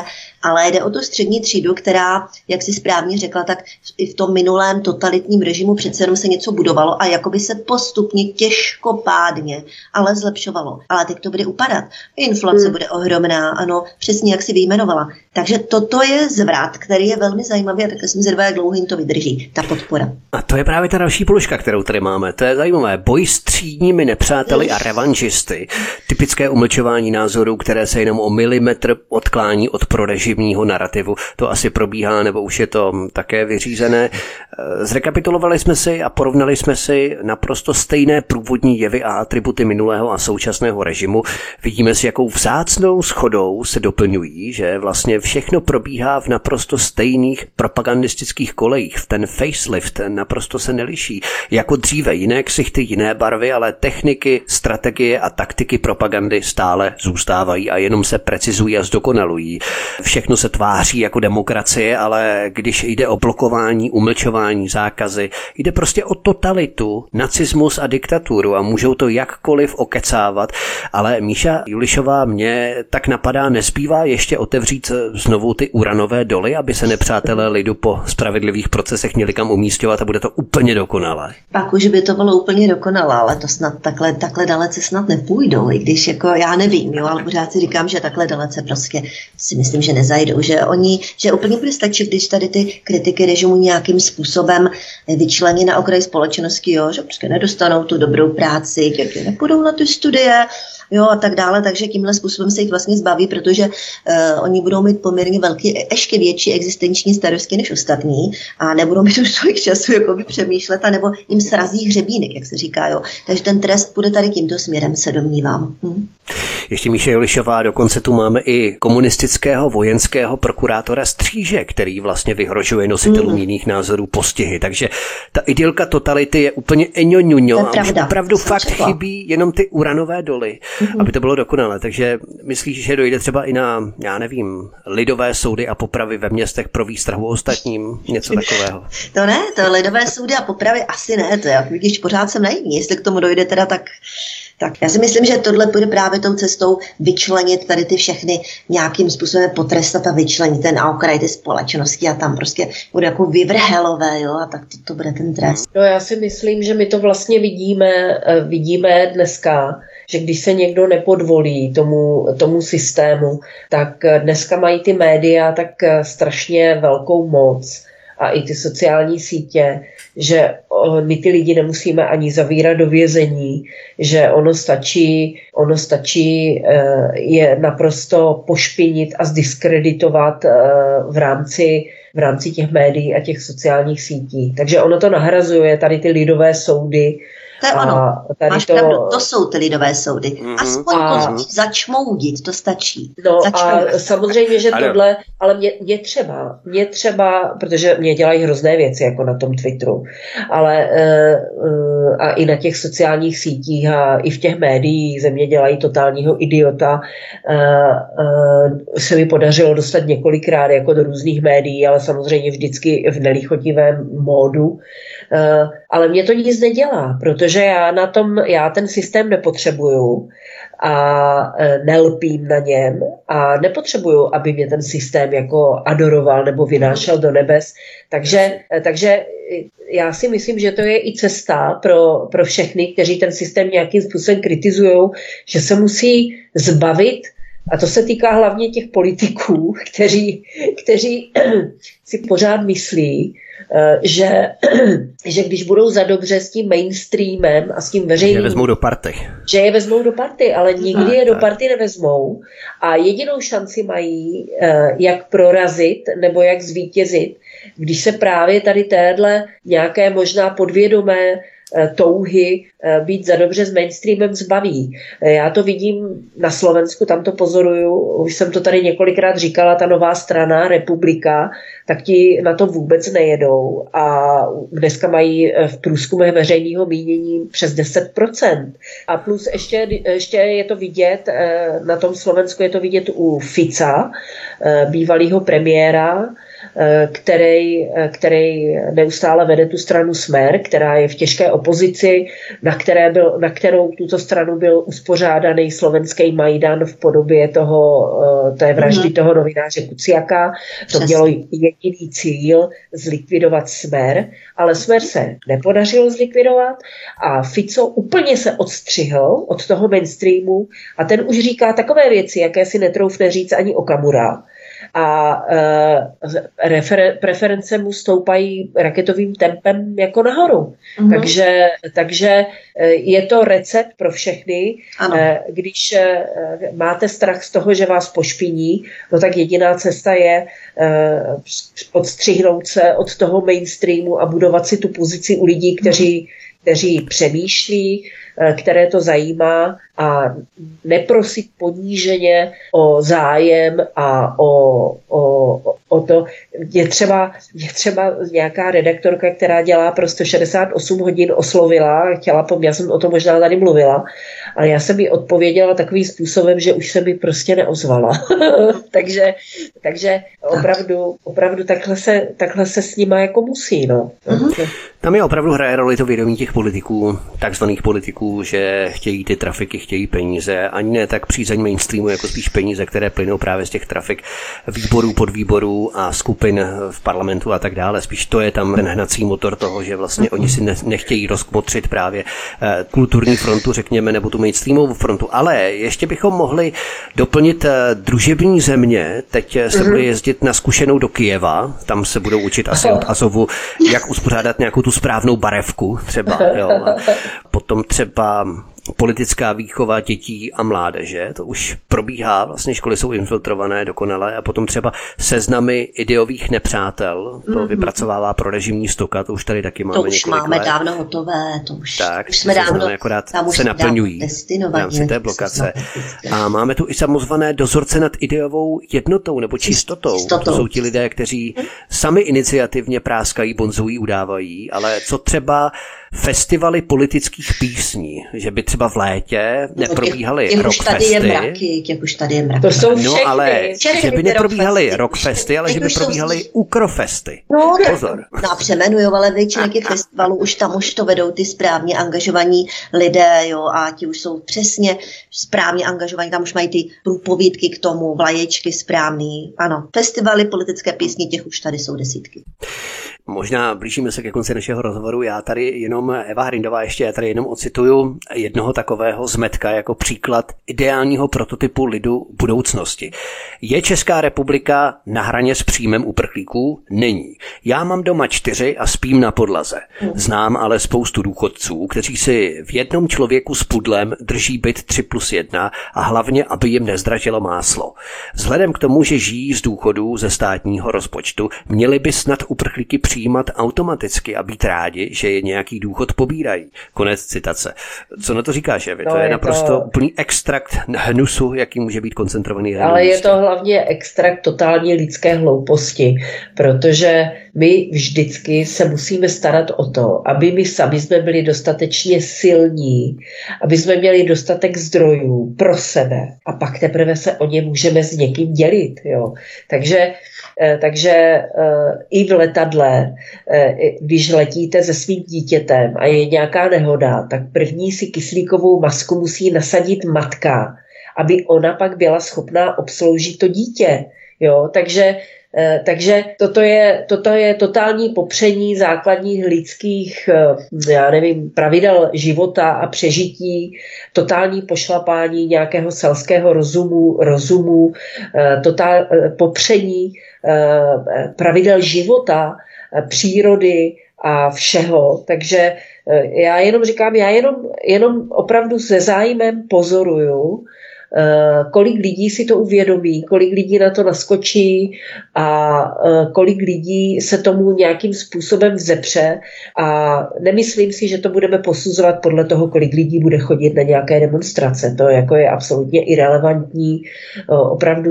ale jde o tu střední třídu, která, jak si správně řekla, tak i v tom minulém totalitním režimu přece jenom se něco budovalo a jakoby se postupně těžkopádně, ale zlepšovalo. Ale teď to bude upadat. Inflace bude ohromná, ano, přesně jak si vyjmenovala. Takže toto je zvrat, který je velmi zajímavý a tak jsem zvědavá, jak dlouho jim to vydrží, ta podpora. A to je právě ta další položka, kterou tady máme. To je zajímavé. Boj s třídními nepřáteli a revanšisty. Typické umlčování názorů, které se jenom o milimetr odklání od prorežimního narrativu. To asi probíhá, nebo už je to také vyřízené. Zrekapitulovali jsme si a porovnali jsme si naprosto stejné průvodní jevy a atributy minulého a současného režimu. Vidíme si, jakou vzácnou shodou se doplňují, že vlastně všechno probíhá v naprosto stejných propagandistických kolejích. V ten facelift naprosto se neliší. Jako dříve jiné ksichty, jiné barvy, ale techniky, strategie a taktiky propagandy stále zůstávají a jenom se precizují a zdokonalují. Všechno se tváří jako demokracie, ale když jde o blokování, umlčování, zákazy, jde prostě o totalitu, nacismus a diktaturu a můžou to jakkoliv okecávat, ale Míša Julišová, mě tak napadá, nezbývá ještě otevřít znovu ty uranové doly, aby se nepřátelé lidu po spravedlivých procesech měli kam umísťovat a bude to úplně dokonalé. Pak už by to bylo úplně dokonalé, ale to snad takhle dalece snad nepůjdou, i když jako já nevím, ale pořád si říkám, že takhle dalece prostě si myslím, že nezajdou, že oni, že úplně bude stačit, když tady ty kritiky režimu nějakým způsobem vyčlení na okraj společnosti, že prostě nedostanou tu dobrou práci, že nepůjdou na ty studie, a tak dále, takže tímhle způsobem se jich vlastně zbaví, protože oni budou mít poměrně velký, ještě větší existenční starosti než ostatní a nebudou mít už tolik času jakoby přemýšlet, anebo jim srazí hřebínek, jak se říká, Takže ten trest bude tady tímto směrem, se domnívám. Ještě Míša Julišová, dokonce tu máme i komunistického vojenského prokurátora Stříže, který vlastně vyhrožuje nositelům jiných názorů postihy, takže ta idylka totality je úplně eňoňuňo a už opravdu fakt chybí jenom ty uranové doly, aby to bylo dokonalé. Takže myslíš, že dojde třeba i na, já nevím, lidové soudy a popravy ve městech pro výstrahu ostatním, něco takového? To ne, to lidové soudy a popravy asi ne, to je, vidíš, pořád jsem naivní, jestli k tomu dojde teda, tak já si myslím, že tohle půjde právě tou cestou vyčlenit tady ty všechny nějakým způsobem potrestat a vyčlenit ten okraj ty společnosti a tam prostě bude jako vyvrhelové, a tak to bude ten trest. No já si myslím, že my to vlastně vidíme dneska, že když se někdo nepodvolí tomu systému, tak dneska mají ty média tak strašně velkou moc a i ty sociální sítě, že my ty lidi nemusíme ani zavírat do vězení, že ono stačí je naprosto pošpinit a zdiskreditovat v rámci těch médií a těch sociálních sítí. Takže ono to nahrazuje tady ty lidové soudy. To je ono. Máš pravdu, to jsou ty lidové soudy. Mm-hmm. Aspoň to začmoudit, to stačí. No a samozřejmě, že tohle, ale mě třeba, protože mě dělají hrozné věci, jako na tom Twitteru, ale a i na těch sociálních sítích a i v těch médiích ze mě dělají totálního idiota. Se mi podařilo dostat několikrát jako do různých médií, ale samozřejmě vždycky v nelíchotivém módu. Ale mě to nic nedělá, protože já ten systém nepotřebuju a nelpím na něm a nepotřebuju, aby mě ten systém jako adoroval nebo vynášel do nebes. Takže já si myslím, že to je i cesta pro všechny, kteří ten systém nějakým způsobem kritizují, že se musí zbavit. A to se týká hlavně těch politiků, kteří si pořád myslí, že když budou zadobře s tím mainstreamem a s tím veřejným... Že je vezmou do party, ale nikdy je do party nevezmou. A jedinou šanci mají, jak prorazit nebo jak zvítězit, když se právě tady téhle nějaké možná podvědomé touhy být zadobře s mainstreamem zbaví. Já to vidím na Slovensku, tam to pozoruju, už jsem to tady několikrát říkala, ta nová strana, Republika, tak ti na to vůbec nejedou a dneska mají v průzkumech veřejného mínění přes 10%. A plus ještě je to vidět, na tom Slovensku je to vidět u Fica, bývalého premiéra, který neustále vede tu stranu Smer, která je v těžké opozici, na kterou tuto stranu byl uspořádaný slovenský Majdan v podobě té vraždy toho novináře Kuciaka. To mělo jediný cíl zlikvidovat Smer, ale Smer se nepodařilo zlikvidovat a Fico úplně se odstřihl od toho mainstreamu a ten už říká takové věci, jaké si netroufne říct ani Okamura. A preference mu stoupají raketovým tempem jako nahoru. Mm-hmm. Takže je to recept pro všechny. Když máte strach z toho, že vás pošpiní, no tak jediná cesta je odstřihnout se od toho mainstreamu a budovat si tu pozici u lidí, kteří přemýšlí, které to zajímá a neprosit poníženě o zájem a o to. Mě třeba nějaká redaktorka, která dělá pro 168 hodin, oslovila, já jsem o tom možná tady mluvila, ale já jsem jí odpověděla takovým způsobem, že už se mi prostě neozvala. takže opravdu takhle se s nima jako musí. No. Mm-hmm. Tam je opravdu hraje roli to vědomí těch politiků, takzvaných politiků, že chtějí ty trafiky, chtějí peníze, ani ne tak přízeň mainstreamu, jako spíš peníze, které plynou právě z těch trafik výborů, podvýborů a skupin v parlamentu a tak dále. Spíš to je tam ten hnací motor toho, že vlastně oni si nechtějí rozkmotřit právě kulturní frontu, řekněme, nebo tu mainstreamovou frontu. Ale ještě bychom mohli doplnit družební země. Teď se bude jezdit na zkušenou do Kyjeva, tam se budou učit asi od Azovu, jak uspořádat nějakou tu správnou barevku třeba, jo. A potom třeba politická výchova dětí a mládeže, to už probíhá, vlastně školy jsou infiltrované dokonale a potom třeba seznamy ideových nepřátel, to vypracovává pro režimní Stoka, to už tady taky máme několikrát. To už máme dávno hotové, to už jsme dávno, tam už se naplňují v rámci té blokace. A máme tu i samozvané dozorce nad ideovou jednotou nebo čistotou. To jsou ti lidé, kteří sami iniciativně práskají, bonzují, udávají, ale co třeba festivaly politických písní, že by třeba v létě neprobíhaly rockfesty. To jsou všechny. No ale že by neprobíhaly rockfesty, ale že by probíhaly ukrofesty. No, pozor. No a přemenuju, ale většina těch festivalů už to vedou ty správně angažovaní lidé, jo, a ti už jsou přesně správně angažovaní, tam už mají ty průpovídky k tomu, vlaječky správný. Ano, festivaly politické písně, těch už tady jsou desítky. Možná blížíme se ke konci našeho rozhovoru. Já tady jenom, Eva Hrindová, já tady ocituju jednoho takového zmetka jako příklad ideálního prototypu lidu budoucnosti. Je Česká republika na hraně s příjmem uprchlíků? Není. Já mám doma 4 a spím na podlaze. Znám ale spoustu důchodců, kteří si v jednom člověku s pudlem drží byt 3+1 a hlavně, aby jim nezdražilo máslo. Vzhledem k tomu, že žijí z důchodů ze státního rozpočtu, měli by snad uprchlíky přijímat automaticky a být rádi, že je nějaký důchod pobírají. Konec citace. Co na to říkáš, Evi? No, to je naprosto úplný extrakt hnusu, jaký může být koncentrovaný. Ale je to hlavně extrakt totální lidské hlouposti, protože my vždycky se musíme starat o to, aby my sami jsme byli dostatečně silní, aby jsme měli dostatek zdrojů pro sebe a pak teprve se o ně můžeme s někým dělit. Jo. Takže i v letadle, když letíte se svým dítětem a je nějaká nehoda, tak první si kyslíkovou masku musí nasadit matka, aby ona pak byla schopná obsloužit to dítě. Jo, takže toto je totální popření základních lidských, pravidel života a přežití, totální pošlapání nějakého selského rozumu, popření pravidel života, přírody a všeho. Takže já jenom říkám, já jenom opravdu se zájmem pozoruju, kolik lidí si to uvědomí, kolik lidí na to naskočí a kolik lidí se tomu nějakým způsobem vzepře, a nemyslím si, že to budeme posuzovat podle toho, kolik lidí bude chodit na nějaké demonstrace. To jako je absolutně irelevantní. Opravdu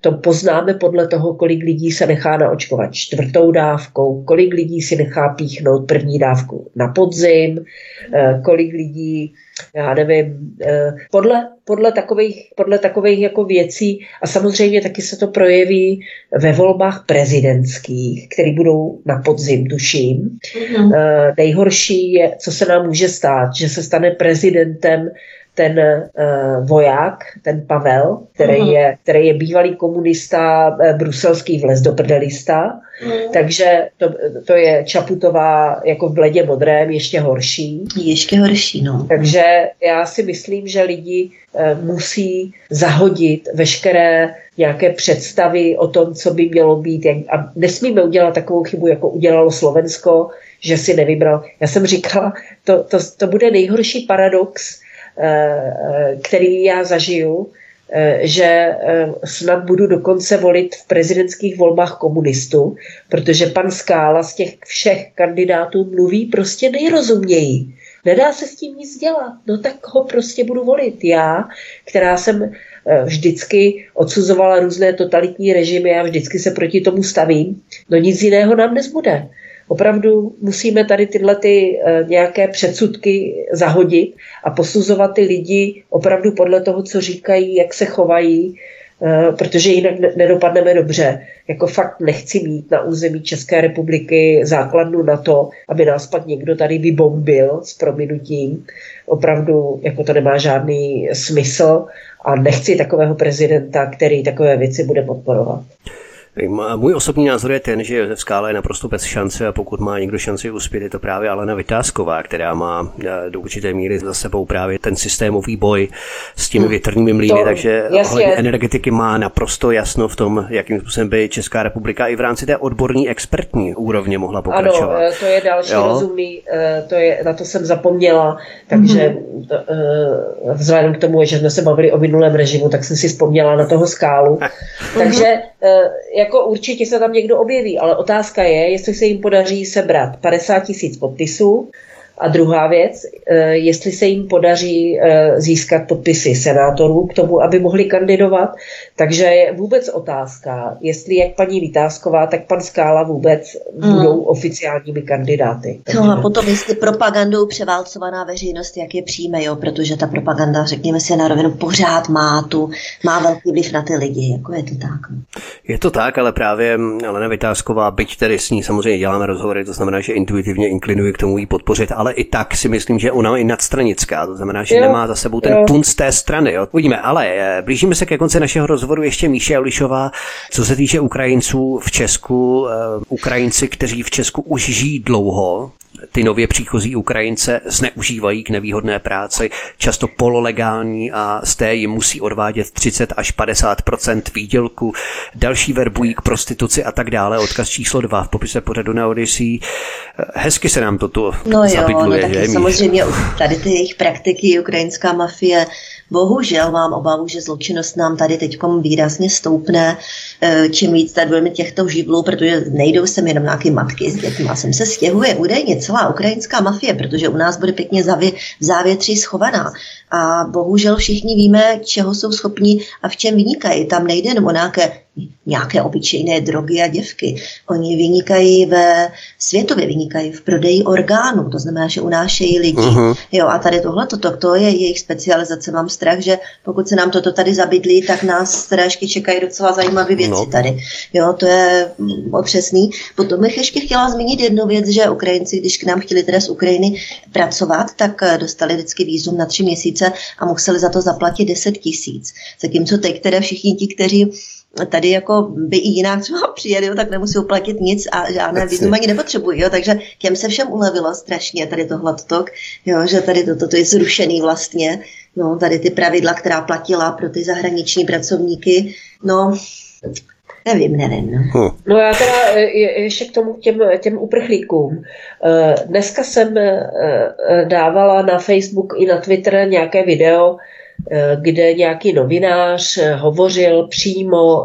to poznáme podle toho, kolik lidí se nechá naočkovat 4. dávkou, kolik lidí si nechá píchnout 1. dávku na podzim, kolik lidí, podle takových jako věcí, a samozřejmě taky se to projeví ve volbách prezidentských, které budou na podzim, tuším. Nejhorší je, co se nám může stát, že se stane prezidentem ten voják, ten Pavel, který je bývalý komunista, bruselský vlez do prdelista. Takže to je Čaputová jako v bledě modrém, ještě horší. Ještě horší, no. Takže já si myslím, že lidi musí zahodit veškeré nějaké představy o tom, co by mělo být. A nesmíme udělat takovou chybu, jako udělalo Slovensko, že si nevybral. Já jsem říkala, to bude nejhorší paradox, který já zažiju, že snad budu dokonce volit v prezidentských volbách komunistů, protože pan Skála z těch všech kandidátů mluví prostě nejrozuměji. Nedá se s tím nic dělat, no tak ho prostě budu volit. Já, která jsem vždycky odsuzovala různé totalitní režimy a vždycky se proti tomu stavím, no nic jiného nám nezbude. Opravdu musíme tady tyhle nějaké předsudky zahodit a posuzovat ty lidi opravdu podle toho, co říkají, jak se chovají, protože jinak nedopadneme dobře. Jako fakt nechci mít na území České republiky základnu na to, aby nás pak někdo tady vybombil s prominutím. Opravdu jako to nemá žádný smysl a nechci takového prezidenta, který takové věci bude podporovat. Můj osobní názor je ten, že Josef Skála je naprosto bez šance, a pokud má někdo šanci uspět, je to právě Alena Vitásková, která má do určité míry za sebou právě ten systémový boj s těmi větrnými mlýny, takže energetiky má naprosto jasno v tom, jakým způsobem by Česká republika i v rámci té odborní expertní úrovně mohla pokračovat. Ano, to je další rozumný, na to jsem zapomněla, takže vzhledem k tomu, že jsme se bavili o minulém režimu, tak jsem si vzpomněla na toho Skálu. Takže jako určitě se tam někdo objeví, ale otázka je, jestli se jim podaří sebrat 50 000 podpisů, a druhá věc, jestli se jim podaří získat podpisy senátorů k tomu, aby mohli kandidovat. Takže je vůbec otázka, jestli jak paní Vitásková, tak pan Skála vůbec budou oficiálními kandidáty. No a potom, jestli propagandou převálcovaná veřejnost, jak je přijme, jo, protože ta propaganda, řekněme si na rovinu, pořád má velký vliv na ty lidi, jako je to tak. Je to tak, ale právě Alena Vitásková, byť tedy s ní samozřejmě děláme rozhovory, to znamená, že intuitivně inklinuji k tomu jí podpořit, ale ale i tak si myslím, že ona je nadstranická, to znamená, že nemá za sebou ten punt z té strany. Jo. Uvidíme, ale blížíme se ke konci našeho rozhovoru. Ještě Míša Julišová, co se týče Ukrajinců v Česku, Ukrajinci, kteří v Česku už žijí dlouho, ty nově příchozí Ukrajince zneužívají k nevýhodné práci, často pololegální, a z té jim musí odvádět 30 až 50% výdělku, další verbují k prostituci a tak dále. Odkaz číslo 2 v popise pořadu na Odysee. Hezky se nám to tu zabydluje, taky že? Samozřejmě tady ty jejich praktiky, ukrajinská mafie, bohužel mám obavu, že zločinnost nám tady teďkom výrazně stoupne, čím víc tady budeme těchto živlů, protože nejdou sem jenom nějaké matky s dětmi a sem se stěhuje údajně celá ukrajinská mafie, protože u nás bude pěkně v závětří schovaná. A bohužel všichni víme, čeho jsou schopni a v čem vynikají. Tam nejde jenom o nějaké obyčejné drogy a děvky. Oni vynikají světově vynikají v prodeji orgánů, to znamená, že unášejí lidi. Uh-huh. Jo, a tady tohleto, to je jejich specializace. Mám strach, že pokud se nám toto tady zabydlí, tak nás strážky čekají docela zajímavé věci tady. Jo, to je otřesný. Potom bych ještě chtěla zmínit jednu věc, že Ukrajinci, když k nám chtěli teda z Ukrajiny pracovat, tak dostali vždycky vízum na 3 měsíce a museli za to zaplatit 10 000. Zatímco teď teda všichni ti, kteří tady jako by i jinak třeba přijeli, jo, tak nemusí platit nic a žádné vízum ani nepotřebují, jo, takže těm se všem ulevilo strašně tady tohletok, jo, že tady toto je zrušený vlastně, no, tady ty pravidla, která platila pro ty zahraniční pracovníky, no, nevím. No já teda ještě k tomu těm uprchlíkům. Dneska jsem dávala na Facebook i na Twitter nějaké video, kde nějaký novinář hovořil přímo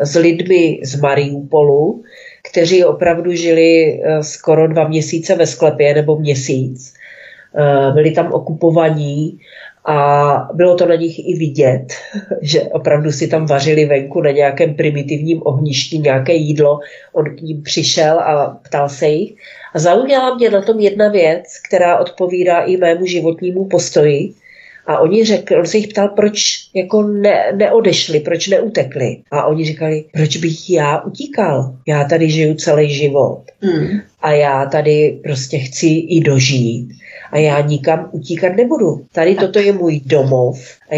s lidmi z Mariupolu, kteří opravdu žili skoro 2 měsíce ve sklepě nebo měsíc. Byli tam okupovaní a bylo to na nich i vidět, že opravdu si tam vařili venku na nějakém primitivním ohništi nějaké jídlo. On k ním přišel a ptal se jich. A zaujala mě na tom jedna věc, která odpovídá i mému životnímu postoji. A on se jich ptal, proč jako neodešli, proč neutekli. A oni říkali, proč bych já utíkal? Já tady žiju celý život. A já tady prostě chci i dožít. A já nikam utíkat nebudu. Tady toto je můj domov. A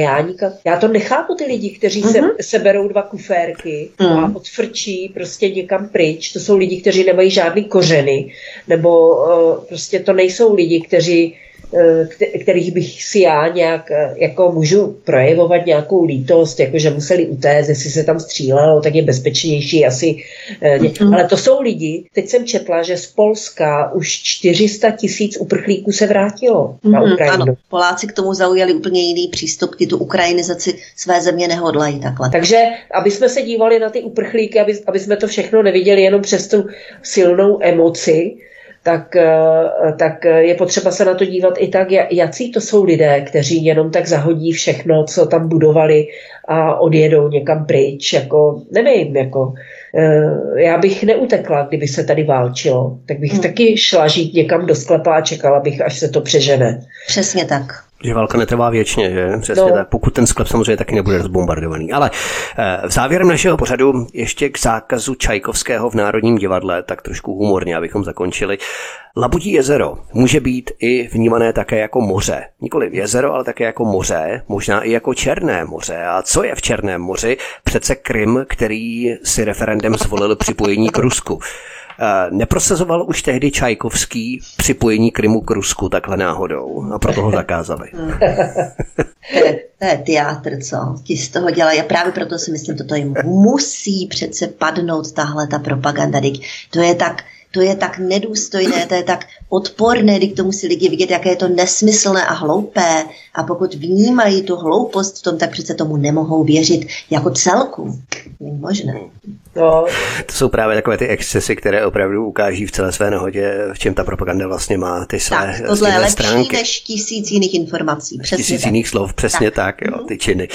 já to nechápu ty lidi, kteří se berou 2 kuférky a odfrčí prostě někam pryč. To jsou lidi, kteří nemají žádný kořeny. Nebo prostě to nejsou lidi, kterých bych si já nějak jako můžu projevovat nějakou lítost, jako že museli utéct, jestli se tam střílelo, tak je bezpečnější asi. Ale to jsou lidi, teď jsem četla, že z Polska už 400 000 uprchlíků se vrátilo na Ukrajinu. Ano, Poláci k tomu zaujali úplně jiný přístup, ty tu ukrajinizaci své země nehodlají takhle. Takže, aby jsme se dívali na ty uprchlíky, aby jsme to všechno neviděli jenom přes tu silnou emoci, tak je potřeba se na to dívat i tak, jací to jsou lidé, kteří jenom tak zahodí všechno, co tam budovali a odjedou někam pryč, jako nevím, jako já bych neutekla, kdyby se tady válčilo, tak bych taky šla žít někam do sklepa a čekala bych, až se to přežene. Přesně tak. Že válka netrvá věčně, že? Přesně tak. Pokud ten sklep samozřejmě taky nebude rozbombardovaný. Ale v závěrem našeho pořadu ještě k zákazu Čajkovského v Národním divadle, tak trošku humorně, abychom zakončili. Labutí jezero může být i vnímané také jako moře. Nikoliv jezero, ale také jako moře, možná i jako Černé moře. A co je v Černém moři? Přece Krym, který si referendem zvolil připojení k Rusku. Neprosazoval už tehdy Čajkovský připojení Krymu k Rusku takhle náhodou a proto ho zakázali. To je teatr, co? Ti z toho dělají a právě proto si myslím, toto jim musí přece padnout tahle ta propaganda. To je tak nedůstojné, to je tak odporné, když to musí lidi vidět, jaké je to nesmyslné a hloupé. A pokud vnímají tu hloupost v tom, tak přece tomu nemohou věřit jako celku. Není možné. No. To jsou právě takové ty excesy, které opravdu ukáží v celé své nahotě, v čem ta propaganda vlastně má ty své stránky. Tak, tohle je lepší než 1000 jiných informací. 1000 jiných slov, přesně tak, jo, ty činy.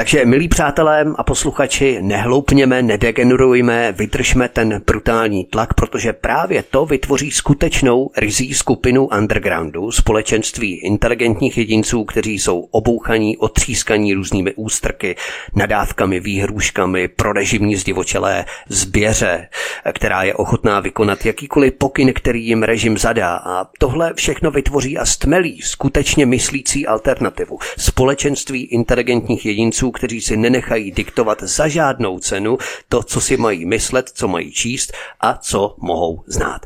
Takže, milí přátelé a posluchači, nehloupněme, nedegenerujme, vydržme ten brutální tlak, protože právě to vytvoří skutečnou ryzí skupinu undergroundu, společenství inteligentních jedinců, kteří jsou obouchaní, otřískaní různými ústrky, nadávkami, výhrůžkami, prorežimní zdivočelé zběře, která je ochotná vykonat jakýkoliv pokyn, který jim režim zadá. A tohle všechno vytvoří a stmelí skutečně myslící alternativu. Společenství inteligentních jedinců, kteří si nenechají diktovat za žádnou cenu to, co si mají myslet, co mají číst a co mohou znát.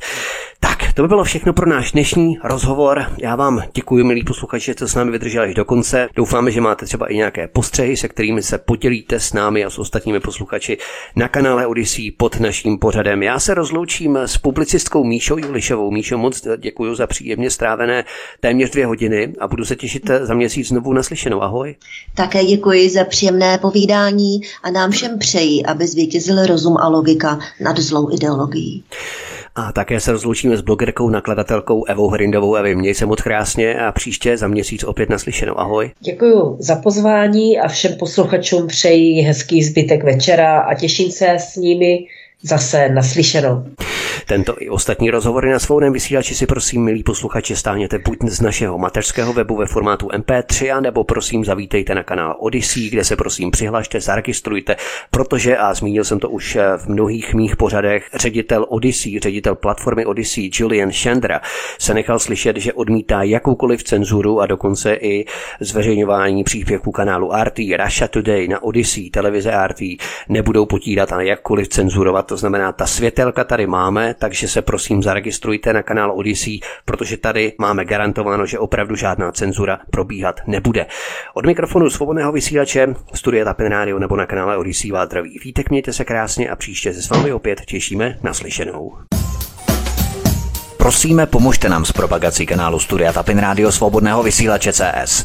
Tak, to by bylo všechno pro náš dnešní rozhovor. Já vám děkuji, milí posluchači, že jste s námi vydrželi až do konce. Doufáme, že máte třeba i nějaké postřehy, se kterými se podělíte s námi a s ostatními posluchači na kanále Odysee pod naším pořadem. Já se rozloučím s publicistkou Míšou Julišovou. Míšo, moc děkuji za příjemně strávené téměř 2 hodiny a budu se těšit za měsíc znovu naslyšenou. Ahoj. Také děkuji za příjemné povídání a nám všem přeji, aby zvítězil rozum a logika nad zlou ideologií. A také se rozloučíme s blogerkou, nakladatelkou Evou Hrindovou. Evi, měj se moc krásně a příště za měsíc opět naslyšenou. Ahoj. Děkuji za pozvání a všem posluchačům přeji hezký zbytek večera a těším se s nimi zase naslyšenou. Tento i ostatní rozhovory na Svobodném vysílači si prosím, milí posluchači, stáhněte buď z našeho mateřského webu ve formátu MP3, nebo prosím zavítejte na kanál Odysee, kde se prosím přihlašte, zaregistrujte, protože, a zmínil jsem to už v mnohých mých pořadech, ředitel Odysee, ředitel platformy Odysee Julian Shandra se nechal slyšet, že odmítá jakoukoliv cenzuru a dokonce i zveřejňování příspěvků kanálu RT, Russia Today na Odysee, televize RT nebudou potírat a jakkoliv cenzurovat. To znamená, ta světelka tady máme, takže se prosím zaregistrujte na kanál Odysee, protože tady máme garantováno, že opravdu žádná cenzura probíhat nebude. Od mikrofonu Svobodného vysílače, Studia Tapin Radio nebo na kanále Odysee vás zdraví Vítek, mějte se krásně a příště se s vámi opět těšíme na slyšenou. Prosíme, pomožte nám s propagací kanálu Studia Tapin Radio Svobodného vysílače CS.